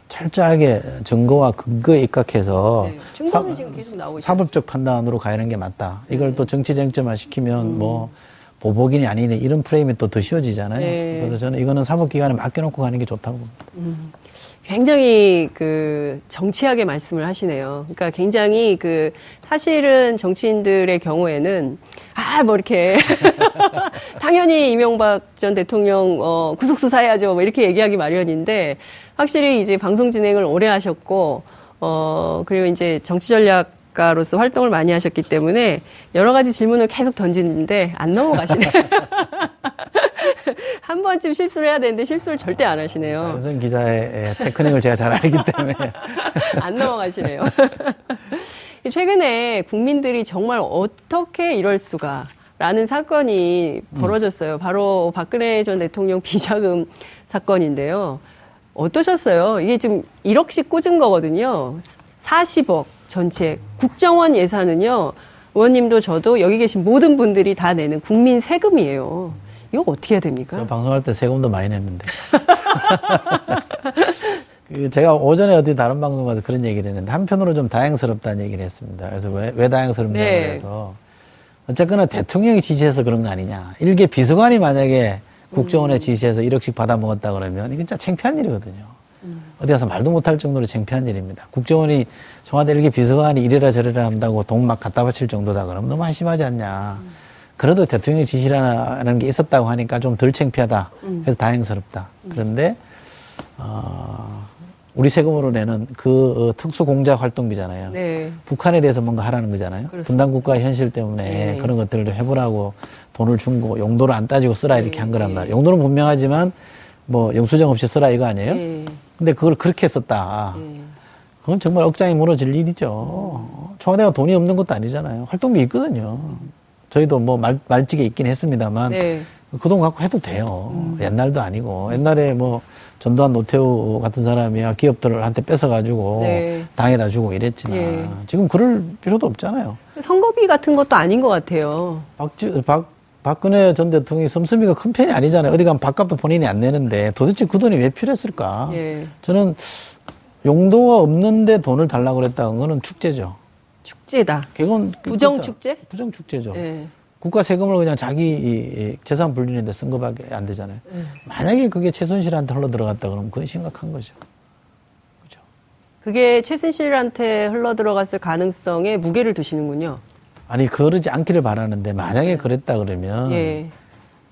철저하게 증거와 근거에 입각해서 네, 사, 지금 계속 나오고 사법적 판단으로 가는 게 맞다. 이걸 네. 또 정치쟁점화 시키면 음. 뭐 보복이니 아니니 이런 프레임이 또 더 쉬워지잖아요. 네. 그래서 저는 이거는 사법기관에 맡겨놓고 가는 게 좋다고 봅니다. 음. 굉장히 그 정치하게 말씀을 하시네요. 그러니까 굉장히 그 사실은 정치인들의 경우에는 아, 뭐 이렇게 당연히 이명박 전 대통령 어, 구속수사해야죠. 뭐 이렇게 얘기하기 마련인데 확실히 이제 방송 진행을 오래 하셨고 어 그리고 이제 정치 전략가로서 활동을 많이 하셨기 때문에 여러 가지 질문을 계속 던지는데 안 넘어가시네. 한 번쯤 실수를 해야 되는데 실수를 절대 안 하시네요. 장윤선 기자의 테크닉을 제가 잘 알기 때문에 안 넘어가시네요. 최근에 국민들이 정말 어떻게 이럴 수가 라는 사건이 벌어졌어요. 바로 박근혜 전 대통령 비자금 사건인데요. 어떠셨어요? 이게 지금 일억씩 꽂은 거거든요. 사십억 전체 국정원 예산은요. 의원님도 저도 여기 계신 모든 분들이 다 내는 국민 세금이에요. 이거 어떻게 해야 됩니까? 저 방송할 때 세금도 많이 냈는데. 제가 오전에 어디 다른 방송 가서 그런 얘기를 했는데 한편으로 좀 다행스럽다는 얘기를 했습니다. 그래서 왜, 왜 다행스럽냐고 네. 해서 어쨌거나 대통령이 지시해서 그런 거 아니냐. 일개 비서관이 만약에 국정원에 음. 지시해서 일억씩 받아 먹었다 그러면 이건 진짜 창피한 일이거든요. 음. 어디 가서 말도 못할 정도로 창피한 일입니다. 국정원이 청와대 일개 비서관이 이래라 저래라 한다고 돈 막 갖다 바칠 정도다 그러면 너무 한심하지 않냐. 음. 그래도 대통령이 지시라는 게 있었다고 하니까 좀 덜 창피하다. 음. 그래서 다행스럽다. 음. 그런데 어, 우리 세금으로 내는 그 특수공작활동비잖아요. 네. 북한에 대해서 뭔가 하라는 거잖아요. 분단국가의 현실 때문에 네. 그런 것들을 좀 해보라고 돈을 준 거 용도를 안 따지고 쓰라 네. 이렇게 한 거란 말이에요. 용도는 분명하지만 뭐 영수증 없이 쓰라 이거 아니에요? 네. 근데 그걸 그렇게 썼다. 네. 그건 정말 억장이 무너질 일이죠. 청와대가 돈이 없는 것도 아니잖아요. 활동비 있거든요. 저희도 뭐 말, 말직에 있긴 했습니다만 네. 그 돈 갖고 해도 돼요. 음. 옛날도 아니고 옛날에 뭐 전두환 노태우 같은 사람이야 기업들한테 뺏어가지고 네. 당에다 주고 이랬지만 네. 지금 그럴 필요도 없잖아요. 선거비 같은 것도 아닌 것 같아요. 박지, 박, 박근혜 전 대통령이 씀씀이가 큰 편이 아니잖아요. 어디 가면 밥값도 본인이 안 내는데 도대체 그 돈이 왜 필요했을까. 네. 저는 용도가 없는데 돈을 달라고 그랬다는 거는 축제죠. 축제다. 그건 부정축제? 부정축제죠. 네. 국가 세금을 그냥 자기 재산 불리는 데 쓴 것밖에 안 되잖아요. 네. 만약에 그게 최순실한테 흘러 들어갔다 그러면 그건 심각한 거죠. 그렇죠. 그게 최순실한테 흘러 들어갔을 가능성에 무게를 두시는군요. 아니 그러지 않기를 바라는데 만약에 그랬다 그러면 네.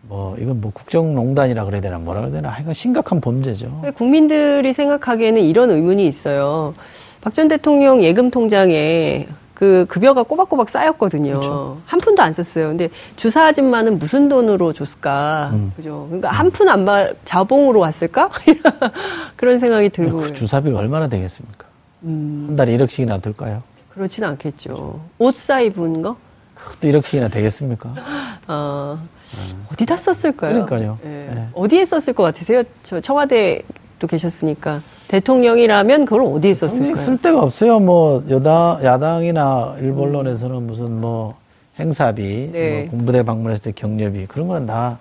뭐 이건 뭐 국정농단이라 그래야 되나 뭐라 그래야 되나 하여간 심각한 범죄죠. 국민들이 생각하기에는 이런 의문이 있어요. 박 전 대통령 예금 통장에 그 급여가 꼬박꼬박 쌓였거든요. 그렇죠. 한 푼도 안 썼어요. 근데 주사 아줌마는 무슨 돈으로 줬을까? 음. 그죠? 그러니까 한 푼 안 받, 자봉으로 왔을까? 그런 생각이 들고. 그 주사비가 얼마나 되겠습니까? 음. 한 달에 일억씩이나 들까요? 그렇진 않겠죠. 그렇죠. 옷 사 입은 거? 그것도 일억씩이나 되겠습니까? 어, 음. 어디다 썼을까요? 그러니까요. 예. 네. 어디에 썼을 것 같으세요? 저 청와대 또 계셨으니까 대통령이라면 그걸 어디에 썼을까요? 쓸 데가 없어요. 뭐 여당 야당이나 일본론에서는 무슨 뭐 행사비, 네. 뭐 공부대 방문했을 때 경료비 그런 건 다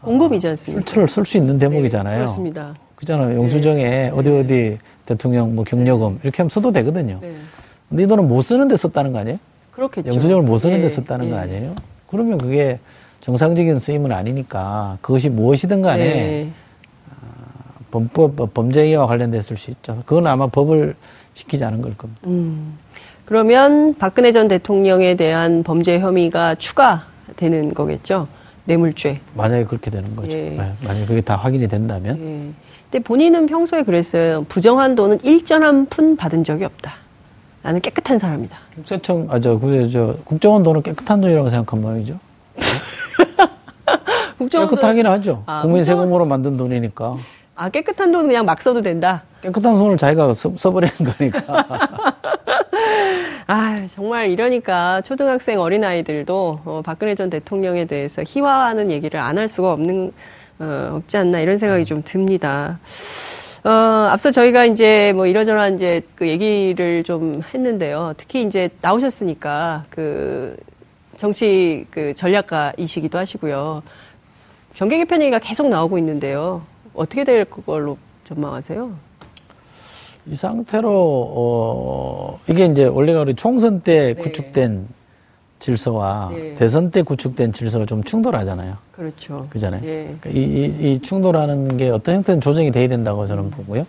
공급이지 않습니까? 출처를 쓸 수 있는 대목이잖아요. 네, 그렇습니다. 그잖아요. 영수증에 네. 어디 어디 대통령 뭐 경료금 네. 이렇게 하면 써도 되거든요. 네. 근데 이 돈은 못 쓰는데 썼다는 거 아니에요? 그렇겠죠. 영수증을 못 쓰는데 네. 썼다는 네. 거 아니에요? 그러면 그게 정상적인 쓰임은 아니니까 그것이 무엇이든 간에. 네. 범법, 범죄와 관련됐을 수 있죠. 그건 아마 법을 지키지 않은 걸 겁니다. 음, 그러면 박근혜 전 대통령에 대한 범죄 혐의가 추가되는 거겠죠? 뇌물죄. 만약에 그렇게 되는 거죠. 예. 만약에 그게 다 확인이 된다면. 예. 근데 본인은 평소에 그랬어요. 부정한 돈은 일전 한 푼 받은 적이 없다. 나는 깨끗한 사람이다. 국세청, 아, 저, 그, 저, 국정원 돈은 깨끗한 돈이라고 생각한 모양이죠. 국정원 깨끗하긴 돈... 하죠. 아, 국민 국정원... 세금으로 만든 돈이니까. 아, 깨끗한 돈 그냥 막 써도 된다? 깨끗한 손을 자기가 써, 써버리는 거니까. 아, 정말 이러니까 초등학생 어린아이들도 어, 박근혜 전 대통령에 대해서 희화하는 얘기를 안 할 수가 없는, 어, 없지 않나 이런 생각이 좀 듭니다. 어, 앞서 저희가 이제 뭐 이러저러한 이제 그 얘기를 좀 했는데요. 특히 이제 나오셨으니까 그 정치 그 전략가이시기도 하시고요. 정계 개편 얘기가 계속 나오고 있는데요. 어떻게 될 걸로 전망하세요? 이 상태로 어, 이게 이제 원래가 우리 총선 때 네. 구축된 질서와 네. 대선 때 구축된 질서가 좀 충돌하잖아요. 그렇죠. 그잖아요. 네. 이, 이, 이 충돌하는 게 어떤 형태든 조정이 돼야 된다고 저는 보고요.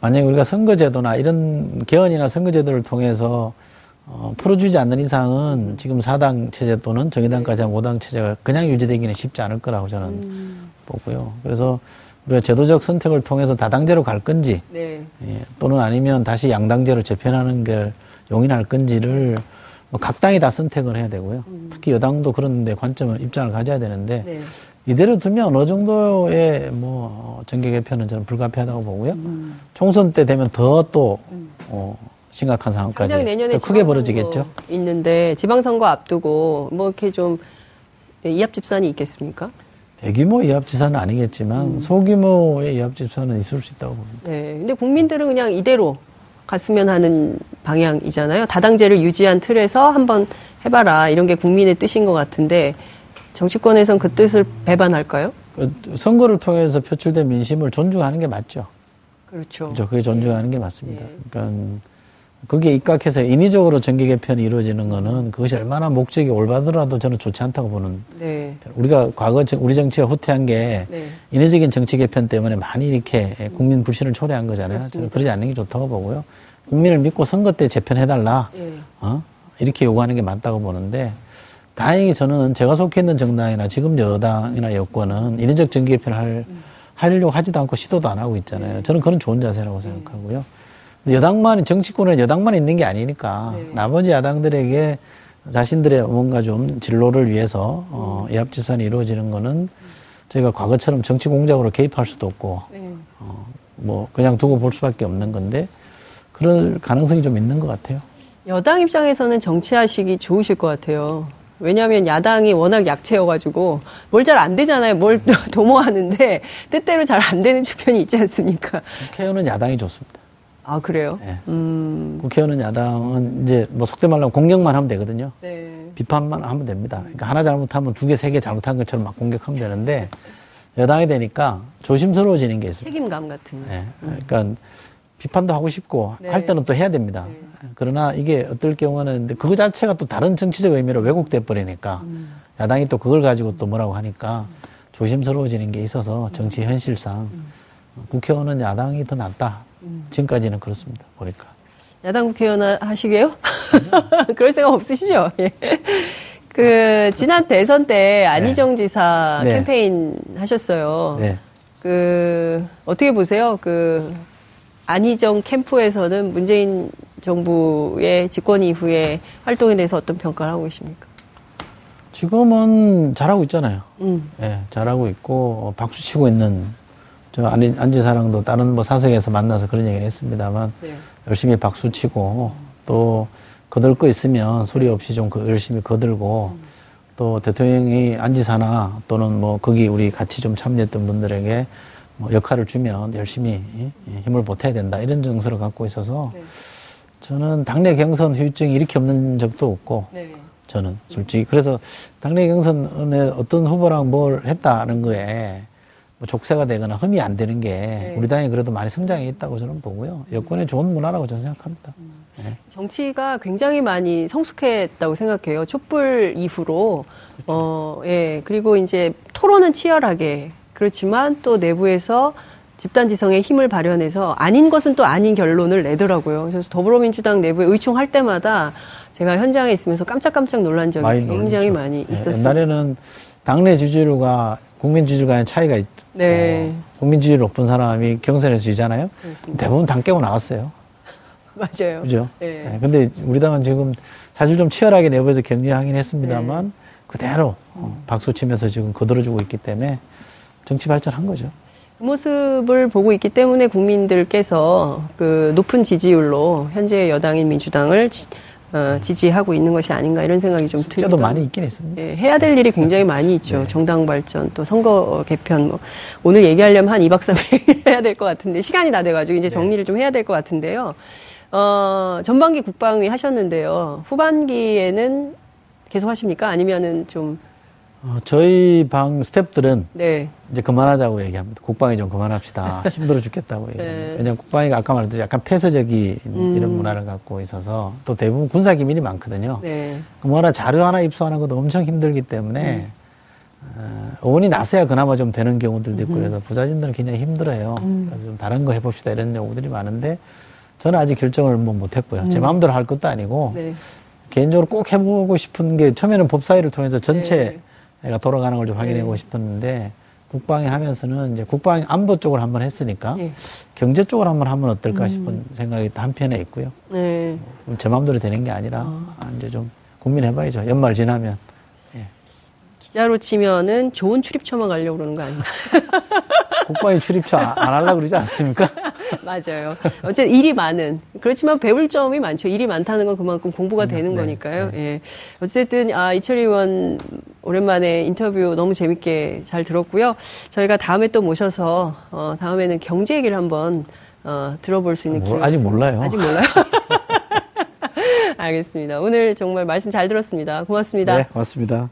만약에 우리가 선거제도나 이런 개헌이나 선거제도를 통해서 어, 풀어주지 않는 이상은 지금 사당 체제 또는 정의당까지 한 오당 체제가 그냥 유지되기는 쉽지 않을 거라고 저는 음. 보고요. 그래서 우리가 제도적 선택을 통해서 다당제로 갈 건지 네. 예, 또는 아니면 다시 양당제로 재편하는 걸 용인할 건지를 뭐 각 당이 다 선택을 해야 되고요. 음. 특히 여당도 그런 데 관점을, 입장을 가져야 되는데 네. 이대로 두면 어느 정도의 뭐 정계 개편은 저는 불가피하다고 보고요. 음. 총선 때 되면 더 또 음. 어, 심각한 상황까지 더 크게 벌어지겠죠. 있는데 지방선거 앞두고 뭐 이렇게 좀 이합집산이 있겠습니까? 대규모 이합집산은 아니겠지만 음. 소규모의 이합집산은 있을 수 있다고 봅니다. 네, 근데 국민들은 그냥 이대로 갔으면 하는 방향이잖아요. 다당제를 유지한 틀에서 한번 해봐라 이런 게 국민의 뜻인 것 같은데 정치권에선 그 뜻을 배반할까요? 선거를 통해서 표출된 민심을 존중하는 게 맞죠. 그렇죠. 그렇죠. 그게 존중하는 네. 게 맞습니다. 네. 그러니까 거기에 입각해서 인위적으로 정계 개편이 이루어지는 거는 그것이 얼마나 목적이 올바르더라도 저는 좋지 않다고 보는. 네. 우리가 과거 우리 정치가 후퇴한 게 네. 인위적인 정치 개편 때문에 많이 이렇게 국민 불신을 초래한 거잖아요. 그렇습니다. 저는 그러지 않는 게 좋다고 보고요. 국민을 믿고 선거 때 재편해달라. 네. 어? 이렇게 요구하는 게 맞다고 보는데 다행히 저는 제가 속해 있는 정당이나 지금 여당이나 여권은 인위적 정계 개편을 할, 음. 하려고 하지도 않고 시도도 안 하고 있잖아요. 네. 저는 그건 좋은 자세라고 네. 생각하고요. 여당만, 정치권에 여당만 있는 게 아니니까, 네. 나머지 야당들에게 자신들의 뭔가 좀 진로를 위해서, 음. 어, 이합집산이 이루어지는 거는 음. 저희가 과거처럼 정치 공작으로 개입할 수도 없고, 네. 어, 뭐, 그냥 두고 볼 수밖에 없는 건데, 그럴 가능성이 좀 있는 것 같아요. 여당 입장에서는 정치하시기 좋으실 것 같아요. 왜냐하면 야당이 워낙 약체여가지고 뭘 잘 안 되잖아요. 뭘 도모하는데, 뜻대로 잘 안 되는 측면이 있지 않습니까? 케어는 야당이 좋습니다. 아, 그래요? 네. 음. 국회의원은 야당은 이제 뭐 속된 말로 공격만 하면 되거든요. 네. 비판만 하면 됩니다. 그러니까 하나 잘못하면 두 개, 세 개 잘못한 것처럼 막 공격하면 되는데 여당이 되니까 조심스러워지는 게 있어요. 책임감 같은 거. 네. 음. 그러니까 비판도 하고 싶고 네. 할 때는 또 해야 됩니다. 네. 그러나 이게 어떨 경우는 그거 자체가 또 다른 정치적 의미로 왜곡돼 버리니까 음. 야당이 또 그걸 가지고 또 뭐라고 하니까 조심스러워지는 게 있어서 정치 현실상 음. 국회의원은 야당이 더 낫다. 지금까지는 그렇습니다. 보니까 야당 국회의원 하시게요? 그럴 생각 없으시죠? 예. 그 지난 대선 때 안희정 네. 지사 네. 캠페인 하셨어요. 네. 그 어떻게 보세요? 그 안희정 캠프에서는 문재인 정부의 집권 이후에 활동에 대해서 어떤 평가를 하고 계십니까? 지금은 잘하고 있잖아요. 음. 예, 잘하고 있고 박수치고 있는. 저 안지사랑도 다른 뭐 사석에서 만나서 그런 얘기를 했습니다만 네. 열심히 박수치고 또 거들 거 있으면 소리 없이 좀 그 열심히 거들고 음. 또 대통령이 안지사나 또는 뭐 거기 우리 같이 좀 참여했던 분들에게 뭐 역할을 주면 열심히 힘을 보태야 된다 이런 정서를 갖고 있어서 네. 저는 당내 경선 후유증이 이렇게 없는 적도 없고 네. 저는 솔직히 그래서 당내 경선에 어떤 후보랑 뭘 했다는 거에 뭐 족쇄가 되거나 흠이 안 되는 게 네. 우리 당이 그래도 많이 성장해 있다고 저는 보고요. 여권의 좋은 문화라고 저는 생각합니다. 음. 네. 정치가 굉장히 많이 성숙했다고 생각해요. 촛불 이후로. 그렇죠. 어, 예. 그리고 이제 토론은 치열하게. 그렇지만 또 내부에서 집단 지성의 힘을 발현해서 아닌 것은 또 아닌 결론을 내더라고요. 그래서 더불어민주당 내부에 의총할 때마다 제가 현장에 있으면서 깜짝깜짝 놀란 적이 많이 굉장히 놀랐죠. 많이 있었어요. 예. 옛날에는 당내 지지율과 국민 지지율 간의 차이가 있죠. 네. 어, 국민 지지율 높은 사람이 경선에서 지잖아요. 그렇습니다. 대부분 당 깨고 나갔어요. 맞아요. 그죠? 네. 네. 근데 우리 당은 지금 사실 좀 치열하게 내부에서 격려하긴 했습니다만 네. 그대로 어, 박수 치면서 지금 거들어주고 있기 때문에 정치 발전한 거죠. 그 모습을 보고 있기 때문에 국민들께서 그 높은 지지율로 현재 여당인 민주당을 지, 어, 지지하고 있는 것이 아닌가 이런 생각이 좀 듭니다. 숫자도 많이 있긴 있습니다. 예, 해야 될 일이 굉장히 많이 있죠. 네. 정당 발전, 또 선거 개편. 뭐. 오늘 얘기하려면 한 이박 삼일 해야 될 것 같은데 시간이 다 돼가지고 이제 정리를 네. 좀 해야 될 것 같은데요. 어, 전반기 국방위 하셨는데요. 후반기에는 계속 하십니까? 아니면은 좀 어, 저희 방 스태프들은 네. 이제 그만하자고 얘기합니다. 국방위 좀 그만합시다. 힘들어 죽겠다고 얘기합니다. 네. 왜냐하면 국방위가 아까 말했듯이 약간 폐쇄적인 음. 이런 문화를 갖고 있어서 또 대부분 군사기밀이 많거든요. 네. 뭐 하나 자료 하나 입수하는 것도 엄청 힘들기 때문에 음. 어, 어원이 나서야 그나마 좀 되는 경우들도 있고 그래서 부자진들은 굉장히 힘들어요. 음. 그래서 좀 다른 거 해봅시다 이런 경우들이 많은데 저는 아직 결정을 뭐 못했고요. 음. 제 마음대로 할 것도 아니고 네. 개인적으로 꼭 해보고 싶은 게 처음에는 법사위를 통해서 전체 네. 가 돌아가는 걸 좀 확인해보고 네. 싶었는데 국방위 하면서는 이제 국방 안보 쪽을 한번 했으니까 네. 경제 쪽을 한번 하면 어떨까 음. 싶은 생각이 한편에 있고요. 네. 제 마음대로 되는 게 아니라 아. 이제 좀 고민해봐야죠. 연말 지나면. 기자로 치면은 좋은 출입처만 가려고 그러는 거 아닌가? 국방위 출입처 안 하려고 그러지 않습니까? 맞아요. 어쨌든 일이 많은. 그렇지만 배울 점이 많죠. 일이 많다는 건 그만큼 공부가 되는 네, 거니까요. 네. 예. 어쨌든, 아, 이철희 의원 오랜만에 인터뷰 너무 재밌게 잘 들었고요. 저희가 다음에 또 모셔서, 어, 다음에는 경제 얘기를 한번, 어, 들어볼 수 있는 기회. 아직 몰라요. 아직 몰라요. 알겠습니다. 오늘 정말 말씀 잘 들었습니다. 고맙습니다. 네, 고맙습니다.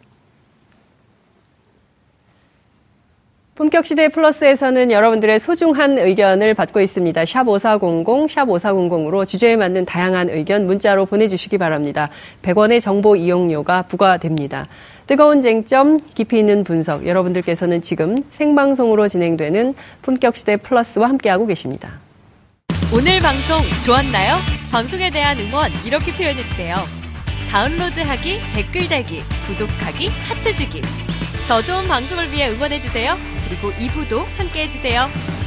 품격시대 플러스에서는 여러분들의 소중한 의견을 받고 있습니다. 샵 오사공공, 샵 오사공공으로 주제에 맞는 다양한 의견 문자로 보내주시기 바랍니다. 백 원의 정보 이용료가 부과됩니다. 뜨거운 쟁점, 깊이 있는 분석, 여러분들께서는 지금 생방송으로 진행되는 품격시대 플러스와 함께하고 계십니다. 오늘 방송 좋았나요? 방송에 대한 응원 이렇게 표현해주세요. 다운로드하기, 댓글 달기, 구독하기, 하트 주기. 더 좋은 방송을 위해 응원해주세요. 그리고 이 부도 함께해주세요.